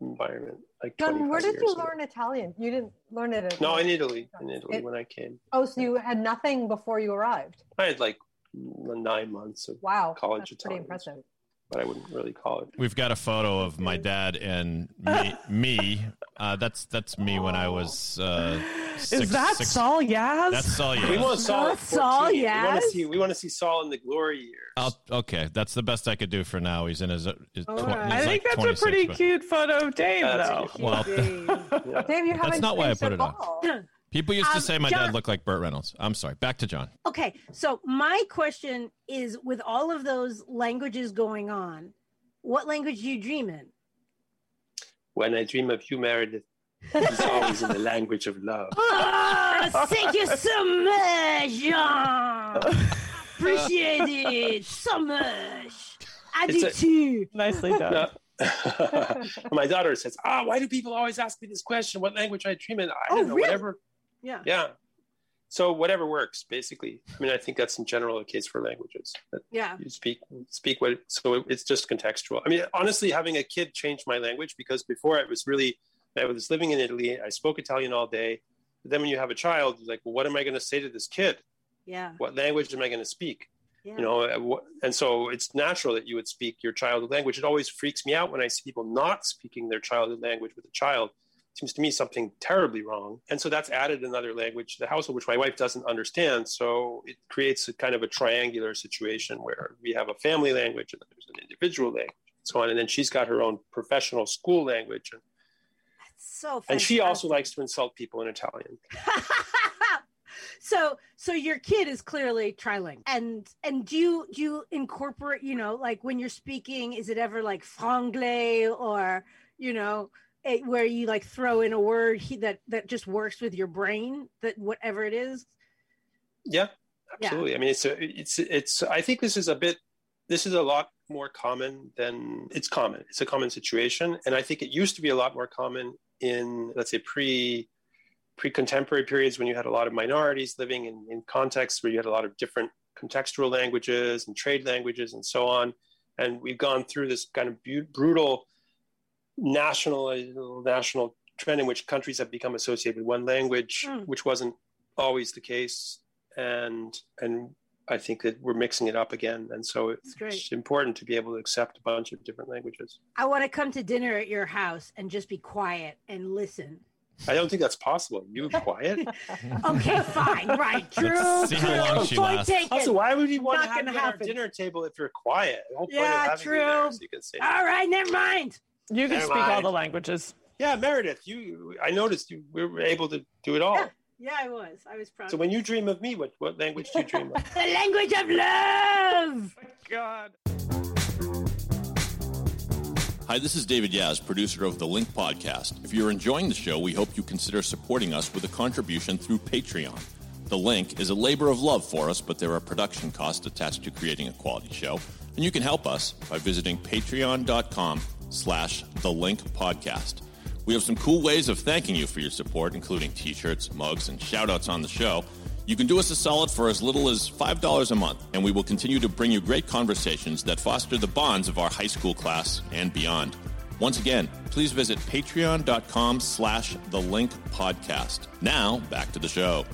environment. Like, John, where did you ago. learn Italian? You didn't learn it at No, in Italy, in Italy it, when I came. Oh, so you had nothing before you arrived? I had like nine months of wow, college that's Italian. Pretty impressive. But I wouldn't really call it. We've got a photo of my dad and me. me. Uh, that's that's me when I was uh, six. Is that six, Saul Yaz? That's Saul Yaz. We want Saul, Saul Yaz. We want to see, we want to see Saul in the glory years. I'll, okay, that's the best I could do for now. He's in his... his tw- right. I think like that's a pretty but... cute photo of Dave, yeah, though. Well, Dave. Yeah. Dave, you haven't That's not why I put it on. People used um, to say my John, dad looked like Burt Reynolds. I'm sorry. Back to John. Okay. So my question is, with all of those languages going on, what language do you dream in? When I dream of you, Meredith, it's always in the language of love. Oh, thank you so much, John. Appreciate it so much. I do a, too. Nicely done. No. My daughter says, ah, oh, why do people always ask me this question? What language I dream in? I don't oh, know, really? whatever. Yeah. Yeah. So whatever works, basically. I mean, I think that's in general a case for languages. That yeah. You speak, speak what, so it, it's just contextual. I mean, honestly, having a kid changed my language, because before I was really, I was living in Italy. I spoke Italian all day. But then when you have a child, you're like, well, what am I going to say to this kid? Yeah. What language am I going to speak? Yeah. You know, and so it's natural that you would speak your childhood language. It always freaks me out when I see people not speaking their childhood language with a child. It seems to me something terribly wrong. And so that's added another language to the household, which my wife doesn't understand. So it creates a kind of a triangular situation where we have a family language and there's an individual language and so on. And then she's got her own professional school language. And, that's so fantastic. And she also likes to insult people in Italian. So, so your kid is clearly trilingual, and and do you do you incorporate, you know, like when you're speaking, is it ever like franglais, or you know, it, where you like throw in a word he, that that just works with your brain, that whatever it is? Yeah, absolutely. Yeah. I mean, it's a, it's it's. I think this is a bit. This is a lot more common than it's common. It's a common situation, and I think it used to be a lot more common in, let's say, pre. pre-contemporary periods when you had a lot of minorities living in, in contexts where you had a lot of different contextual languages and trade languages and so on. And we've gone through this kind of bu- brutal national national trend in which countries have become associated with one language, mm. which wasn't always the case. And and I think that we're mixing it up again. And so it's, it's important to be able to accept a bunch of different languages. I want to come to dinner at your house and just be quiet and listen. I don't think that's possible. You quiet? Okay, fine. Right. True. Let's see how long she lasts. Also, why would you want to have a dinner table if you're quiet? The whole point yeah, of having true. You there so you can say all right, never mind. You can never speak mind. All the languages. Yeah, Meredith, you. I noticed you were able to do it all. Yeah, yeah I was. I was proud. So when you dream of me, what, what language do you dream of? The language of love! Oh, my God. Hi, this is David Yaz, producer of the Link Podcast. If you're enjoying the show, we hope you consider supporting us with a contribution through Patreon. The Link is a labor of love for us, but there are production costs attached to creating a quality show, and you can help us by visiting patreon.com slash the Link Podcast. We have some cool ways of thanking you for your support, including t-shirts, mugs, and shout-outs on the show. You can do us a solid for as little as five dollars a month, and we will continue to bring you great conversations that foster the bonds of our high school class and beyond. Once again, please visit patreon.com slash the link podcast. Now, back to the show.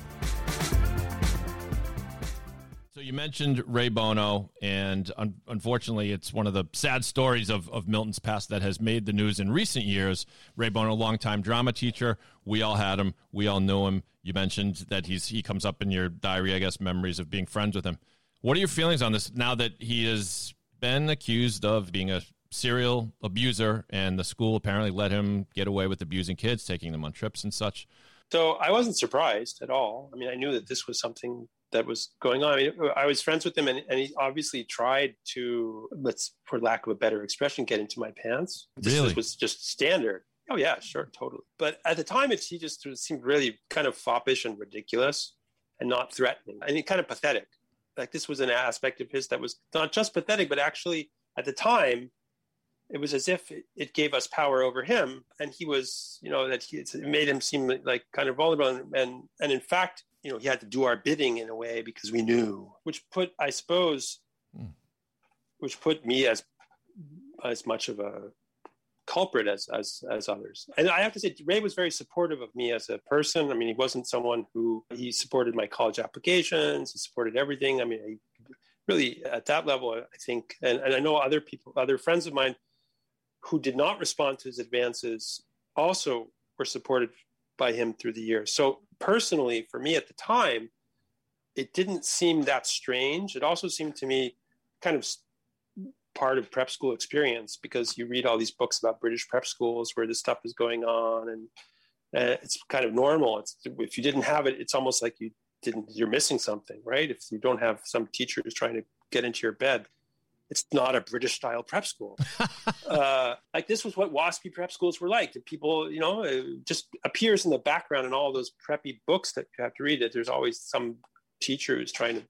So you mentioned Ray Bono, and un- unfortunately, it's one of the sad stories of, of Milton's past that has made the news in recent years. Ray Bono, longtime drama teacher. We all had him. We all knew him. You mentioned that he's he comes up in your diary, I guess, memories of being friends with him. What are your feelings on this now that he has been accused of being a serial abuser, and the school apparently let him get away with abusing kids, taking them on trips and such? So I wasn't surprised at all. I mean, I knew that this was something that was going on. I mean, I was friends with him, and, and he obviously tried to, let's, for lack of a better expression, get into my pants. This, really? This was just standard. Oh, yeah, sure, totally. But at the time, it, he just seemed really kind of foppish and ridiculous and not threatening. I mean, kind of pathetic. Like, this was an aspect of his that was not just pathetic, but actually, at the time, it was as if it gave us power over him, and he was, you know, that he, it made him seem like kind of vulnerable, and, and and in fact, you know, he had to do our bidding in a way because we knew, which put, I suppose, mm. which put me as as much of a culprit as as as others. And I have to say, Ray was very supportive of me as a person. I mean, he wasn't someone who he supported my college applications, he supported everything. I mean, he, really at that level, I think, and, and I know other people, other friends of mine, who did not respond to his advances also were supported by him through the years. So personally, for me at the time, it didn't seem that strange. It also seemed to me kind of part of prep school experience, because you read all these books about British prep schools where this stuff is going on, and uh, it's kind of normal. It's, if you didn't have it, it's almost like you didn't, you're missing something, right? If you don't have some teacher who's trying to get into your bed, it's not a British-style prep school. uh, like, this was what WASPy prep schools were like. The people, you know, it just appears in the background in all those preppy books that you have to read, that there's always some teacher who's trying to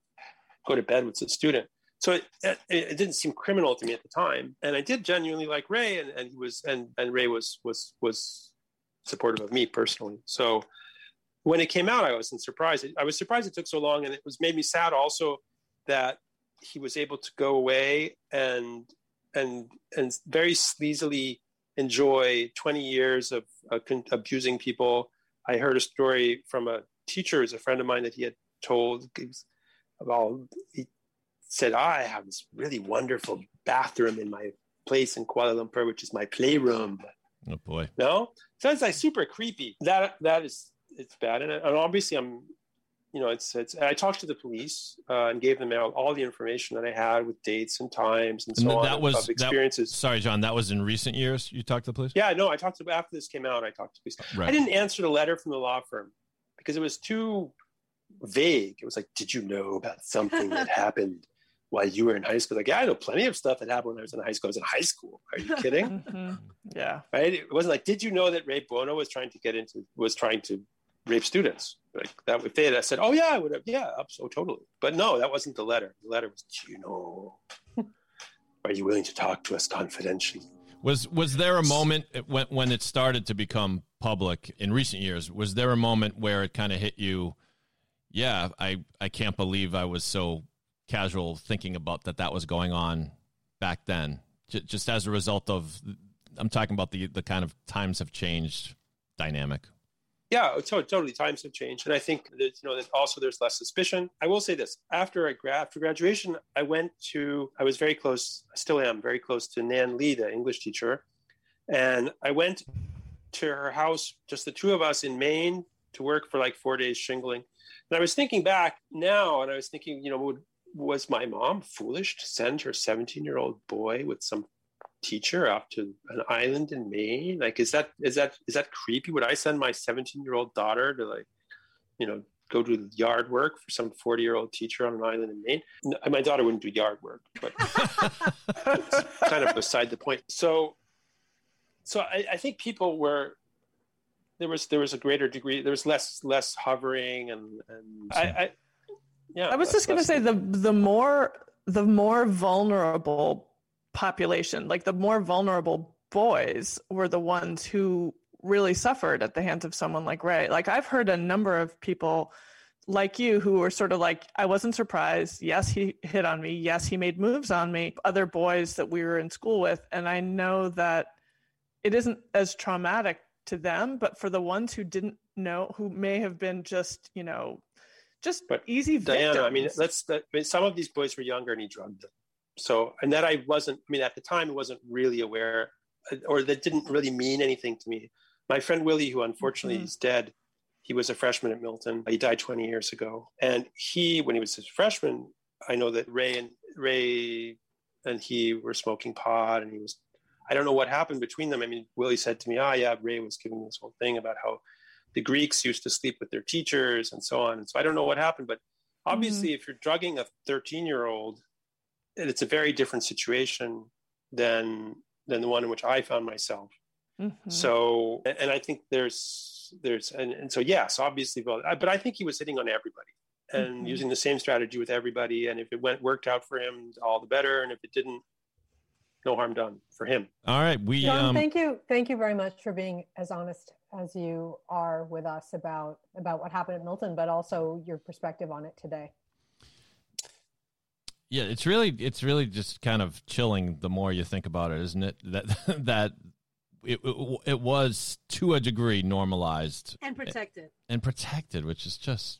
go to bed with the student. So it, it, it didn't seem criminal to me at the time. And I did genuinely like Ray, and, and he was, and, and Ray was, was, was supportive of me personally. So when it came out, I wasn't surprised. I was surprised it took so long, and it was made me sad also that he was able to go away and and and very sleazily enjoy twenty years of uh, con- abusing people. I heard a story from a teacher who's a friend of mine that he had told about. He said, I have this really wonderful bathroom in my place in Kuala Lumpur, which is my playroom. Oh boy. No? So it's like super creepy. That that is, it's bad. And, and obviously I'm, you know, it's, it's, I talked to the police uh, and gave them all, all the information that I had with dates and times and so and that on. That was of experiences. That, sorry, John, that was in recent years you talked to the police? Yeah, no, I talked to, after this came out, I talked to the police. Right. I didn't answer the letter from the law firm because it was too vague. It was like, did you know about something that happened while you were in high school? Like, yeah, I know plenty of stuff that happened when I was in high school. I was in high school. Are you kidding? mm-hmm. Yeah. Right? It wasn't like, did you know that Ray Bono was trying to get into, was trying to rape students? Like that, if they had said, oh yeah, I would have, yeah, so totally. But no, that wasn't the letter. The letter was, do you know, are you willing to talk to us confidentially? Was was there a moment when when it started to become public in recent years, was there a moment where it kind of hit you, yeah, I, I can't believe I was so casual thinking about that that was going on back then, J- just as a result of, I'm talking about the, the kind of times have changed dynamic. Yeah, totally. Times have changed, and I think that, you know, that also there's less suspicion. I will say this: after I gra- after graduation, I went to. I was very close. I still am very close to Nan Lee, the English teacher, and I went to her house, just the two of us, in Maine, to work for like four days shingling. And I was thinking back now, and I was thinking, you know, would, was my mom foolish to send her seventeen-year-old boy with some teacher up to an island in Maine? Like, is that is that is that creepy? Would I send my seventeen-year-old daughter to, like, you know, go do yard work for some forty-year-old teacher on an island in Maine? No, my daughter wouldn't do yard work, but it's kind of beside the point. So, so I, I think people were there was there was a greater degree. There was less less hovering and and I, I yeah. I was just going to say the the more the more vulnerable population, like the more vulnerable boys were the ones who really suffered at the hands of someone like Ray. Like, I've heard a number of people like you who were sort of like, I wasn't surprised. Yes, he hit on me. Yes, he made moves on me. Other boys that we were in school with. And I know that it isn't as traumatic to them, but for the ones who didn't know, who may have been just, you know, just but easy victims. Diana, I mean, let's, that, I mean, some of these boys were younger and he drugged them. So, and that I wasn't, I mean, at the time, I wasn't really aware, or that didn't really mean anything to me. My friend Willie, who unfortunately mm-hmm. is dead, he was a freshman at Milton. He died twenty years ago. And he, when he was a freshman, I know that Ray and Ray and he were smoking pot, and he was, I don't know what happened between them. I mean, Willie said to me, ah, oh, yeah, Ray was giving me this whole thing about how the Greeks used to sleep with their teachers and so on. And so I don't know what happened, but obviously mm-hmm. if you're drugging a thirteen year old, it's a very different situation than than the one in which I found myself. Mm-hmm. So, and I think there's, there's, and, and so, yes, obviously, but I, but I think he was hitting on everybody and mm-hmm. using the same strategy with everybody. And if it went, worked out for him, all the better. And if it didn't, no harm done for him. All right. We, John, um, thank you. Thank you very much for being as honest as you are with us about, about what happened at Milton, but also your perspective on it today. Yeah, it's really, it's really just kind of chilling the more you think about it, isn't it? That, that it, it, it was to a degree normalized and protected and protected, which is just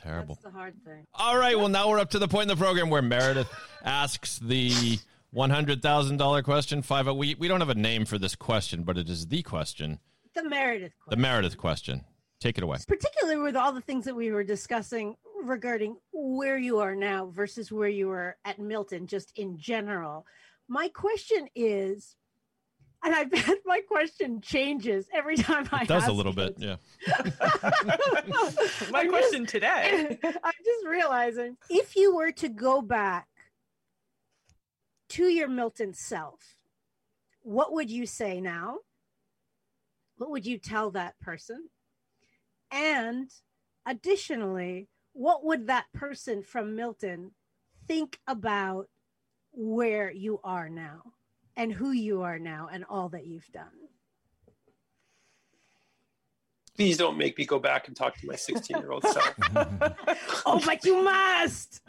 terrible. That's the hard thing. All right. Well, now we're up to the point in the program where Meredith asks the one hundred thousand dollars question. Five. We, we don't have a name for this question, but it is the question. The Meredith question. The Meredith question. Take it away. Particularly with all the things that we were discussing regarding where you are now versus where you were at Milton, just in general. My question is, and I bet my question changes every time I ask it. Does a little bit, yeah. My question today. I'm just realizing, if you were to go back to your Milton self, what would you say now? What would you tell that person? And additionally, what would that person from Milton think about where you are now and who you are now and all that you've done? Please don't make me go back and talk to my sixteen-year-old self. Oh, but you must.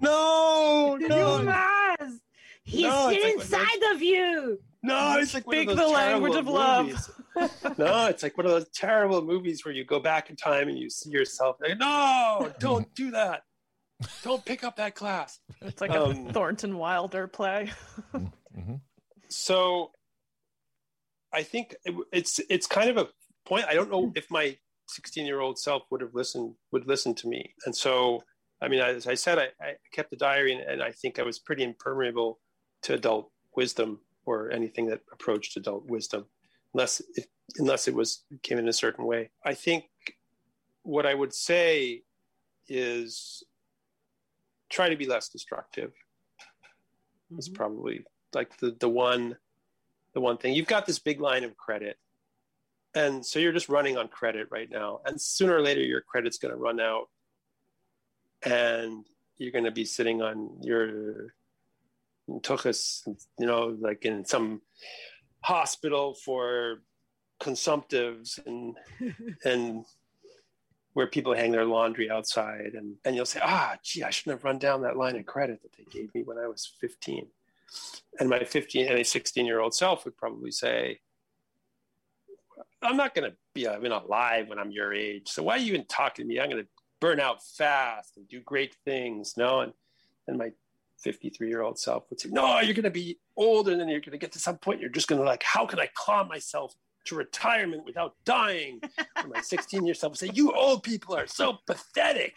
No, no. You must. He's no, still inside like, of you. No, it's like speak the language of movies. Love. No, it's like one of those terrible movies where you go back in time and you see yourself. Like, no, don't do that. Don't pick up that class. It's like um, a Thornton Wilder play. Mm-hmm. So, I think it, it's it's kind of a point. I don't know if my sixteen-year-old self would have listened would listen to me. And so, I mean, as I said, I, I kept the diary, and, and I think I was pretty impermeable to adult wisdom. Or anything that approached adult wisdom, unless it, unless it was came in a certain way. I think what I would say is try to be less destructive. Mm-hmm. It's probably like the the one the one thing. You've got this big line of credit, and so you're just running on credit right now. And sooner or later, your credit's going to run out, and you're going to be sitting on your took us, you know, like in some hospital for consumptives and and where people hang their laundry outside. And, and you'll say, ah, gee, I shouldn't have run down that line of credit that they gave me when I was fifteen. And my fifteen and a sixteen-year-old self would probably say, I'm not going to be I mean, alive when I'm your age. So why are you even talking to me? I'm going to burn out fast and do great things. No, and, and my fifty-three-year-old self would say, no, you're going to be older and then you're going to get to some point. You're just going to like, how can I claw myself to retirement without dying? And my sixteen-year self would say, you old people are so pathetic.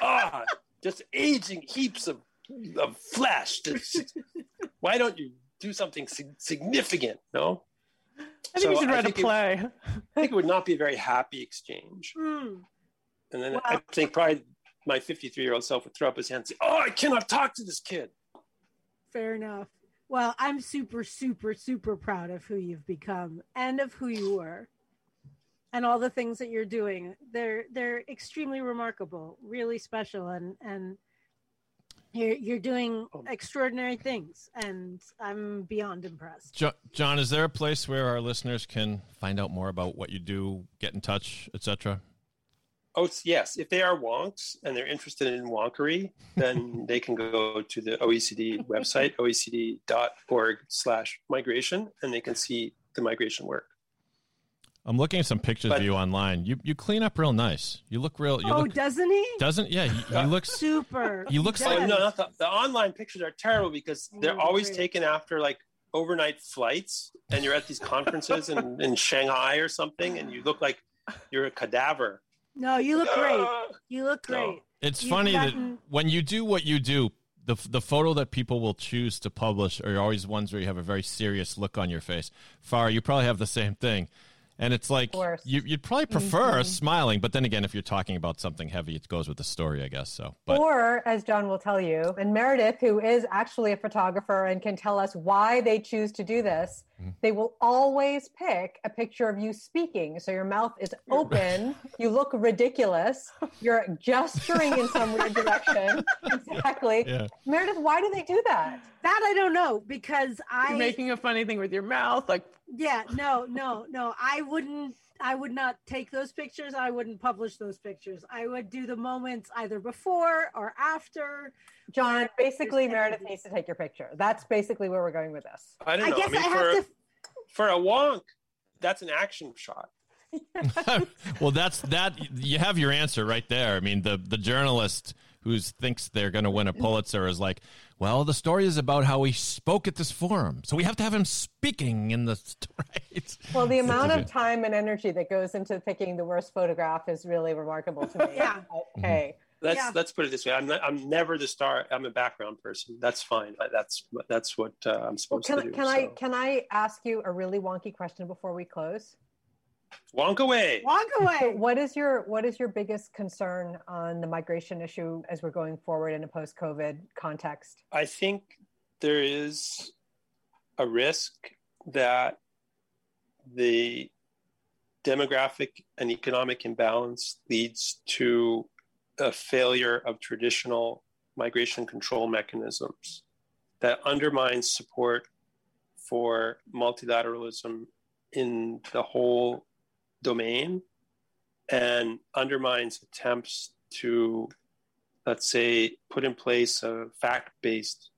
Ah, just aging heaps of, of flesh. Just, why don't you do something sig- significant? No? I think so you should write a play. It, I think it would not be a very happy exchange. Mm. And then wow. I think probably my fifty-three-year-old self would throw up his hand and say, oh, I cannot talk to this kid. Fair enough. Well, I'm super, super, super proud of who you've become and of who you were and all the things that you're doing. They're they're extremely remarkable, really special, and and you're, you're doing extraordinary things, and I'm beyond impressed. Jo- John, is there a place where our listeners can find out more about what you do, get in touch, et cetera? Oh, yes. If they are wonks and they're interested in wonkery, then they can go to the O E C D website, oecd.org slash migration, and they can see the migration work. I'm looking at some pictures but, of you online. You you clean up real nice. You look real. You oh, look, doesn't he? Doesn't? Yeah. He, he looks super. He looks he like. No, the, the online pictures are terrible because they're always taken after like overnight flights, and you're at these conferences in, in Shanghai or something, and you look like you're a cadaver. No, you look great. You look great. It's You've funny gotten... that when you do what you do, the the photo that people will choose to publish are always ones where you have a very serious look on your face. Farrah, you probably have the same thing. And it's like, you, you'd probably prefer mm-hmm. smiling. But then again, if you're talking about something heavy, it goes with the story, I guess. So, but... Or, as John will tell you, and Meredith, who is actually a photographer and can tell us why they choose to do this, Mm-hmm. They will always pick a picture of you speaking. So your mouth is open. You look ridiculous. You're gesturing in some weird direction. Exactly. Yeah. Meredith, why do they do that? That I don't know, because I... You're making a funny thing with your mouth. Like, yeah, no, no, no. I wouldn't, I would not take those pictures. I wouldn't publish those pictures. I would do the moments either before or after. John, basically Meredith anything. needs to take your picture. That's basically where we're going with this. I don't know. I guess I, mean, I have for, to... for a wonk, that's an action shot. Well, that's that. You have your answer right there. I mean, the, the journalist who thinks they're going to win a Pulitzer is like, well, the story is about how he spoke at this forum. So we have to have him speaking in the story. Right? Well, the amount of time and energy that goes into picking the worst photograph is really remarkable to me. Yeah. Okay. Let's, yeah. let's put it this way. I'm not, I'm never the star. I'm a background person. That's fine. That's that's what uh, I'm supposed well, can, to do. Can, so. I, can I ask you a really wonky question before we close? Wonk away. Wonk away. So what is your what is your biggest concern on the migration issue as we're going forward in a post-COVID context? I think there is a risk that the demographic and economic imbalance leads to a failure of traditional migration control mechanisms that undermines support for multilateralism in the whole domain and undermines attempts to, let's say, put in place a fact-based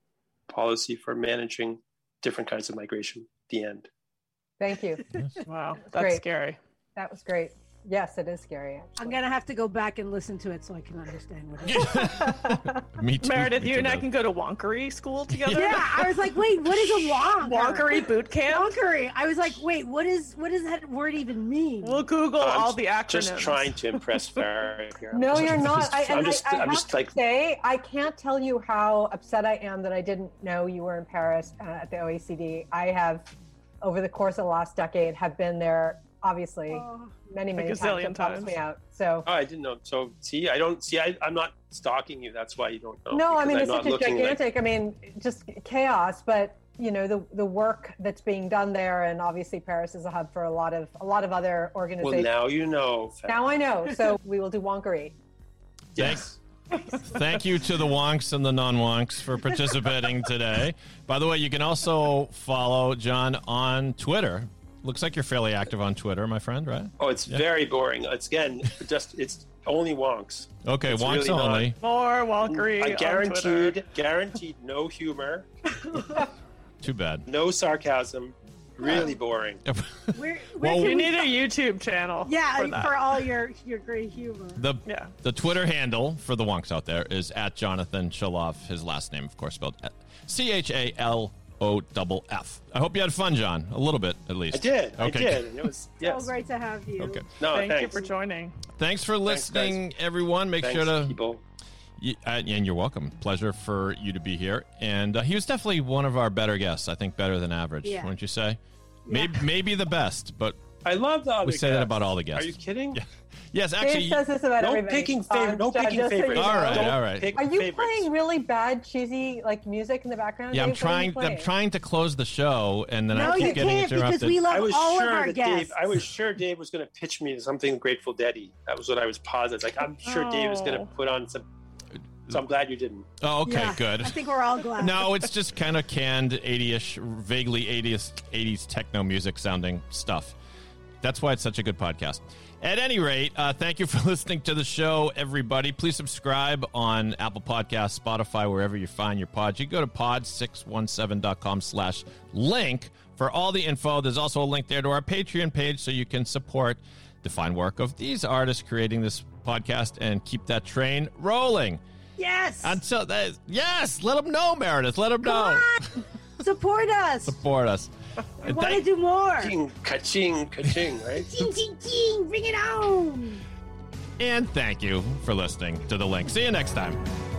policy for managing different kinds of migration. The end. Thank you. Wow, that's great. Scary. That was great. Yes, it is scary. Actually. I'm going to have to go back and listen to it so I can understand what it is. Me too. Meredith, me you too and I can go to wonkery school together. Yeah, I was like, wait, what is a wonk? Wonkery boot camp? Wonkery. I was like, wait, what is what does that word even mean? We'll Google I'm all the acronyms. Just trying to impress Farrah here. No, you're not. I, I'm just, I, I I'm have just to like... say, I can't tell you how upset I am that I didn't know you were in Paris uh, at the O E C D. I have, over the course of the last decade, have been there obviously oh, many, many a times it pops me out. So oh, I didn't know. So see, I don't see, I, I'm not stalking you. That's why you don't know. No, I mean, it's such a gigantic, like... I mean, just chaos, but you know, the, the work that's being done there. And obviously Paris is a hub for a lot of, a lot of other organizations. Well, now you know. Now I know. So we will do wonkery. Yes. Thank you to the wonks and the non-wonks for participating today. By the way, you can also follow John on Twitter. Looks like you're fairly active on Twitter, my friend, right? Oh, it's yeah. very boring. It's again, just it's only wonks. Okay, it's wonks really only. Not, More wonkery. I guaranteed, on guaranteed no humor. Too bad. No sarcasm. Really boring. Where, where well, you we need a YouTube channel. Yeah, for, for all your, your great humor. The yeah. the Twitter handle for the wonks out there is at Jonathan Chaloff. His last name, of course, spelled C H A L. O double F. I hope you had fun, John. A little bit, at least. I did. Okay. I did. And it was yes. so great to have you. Okay. No, Thank thanks. you for joining. Thanks for listening, thanks, everyone. Make thanks, sure to. People. You, uh, and you're welcome. Pleasure for you to be here. And uh, he was definitely one of our better guests. I think better than average, yeah. wouldn't you say? Yeah. Maybe, maybe the best, but. I love the other We say guests. That about all the guests. Are you kidding? Yeah. Yes, actually. Dave says this about no everybody. Picking favor- no John, picking favorites. So all right, don't all right. Are you favorites. Playing really bad, cheesy like music in the background? Yeah, Dave? I'm trying. I'm trying to close the show, and then no, I keep you getting can't interrupted. Because we love I was all sure of our that guests. Dave, I was sure Dave was going to pitch me something Grateful Dead-y. That was what I was positive. Like I'm sure oh. Dave is going to put on some. So I'm glad you didn't. Oh, okay, yeah, good. I think we're all glad. No, it's just kind of canned eighty-ish, vaguely eighties techno music sounding stuff. That's why it's such a good podcast. At any rate, uh, thank you for listening to the show, everybody. Please subscribe on Apple Podcasts, Spotify, wherever you find your pods. You can go to pod six one seven dot com slash link for all the info. There's also a link there to our Patreon page so you can support the fine work of these artists creating this podcast and keep that train rolling. Yes. Until that, yes. Let them know, Meredith. Let them know. Support us. Support us. I want to do more. Ka-ching, ka-ching, ka-ching, right? Ching, ching, ching. Bring it on. And thank you for listening to The Link. See you next time.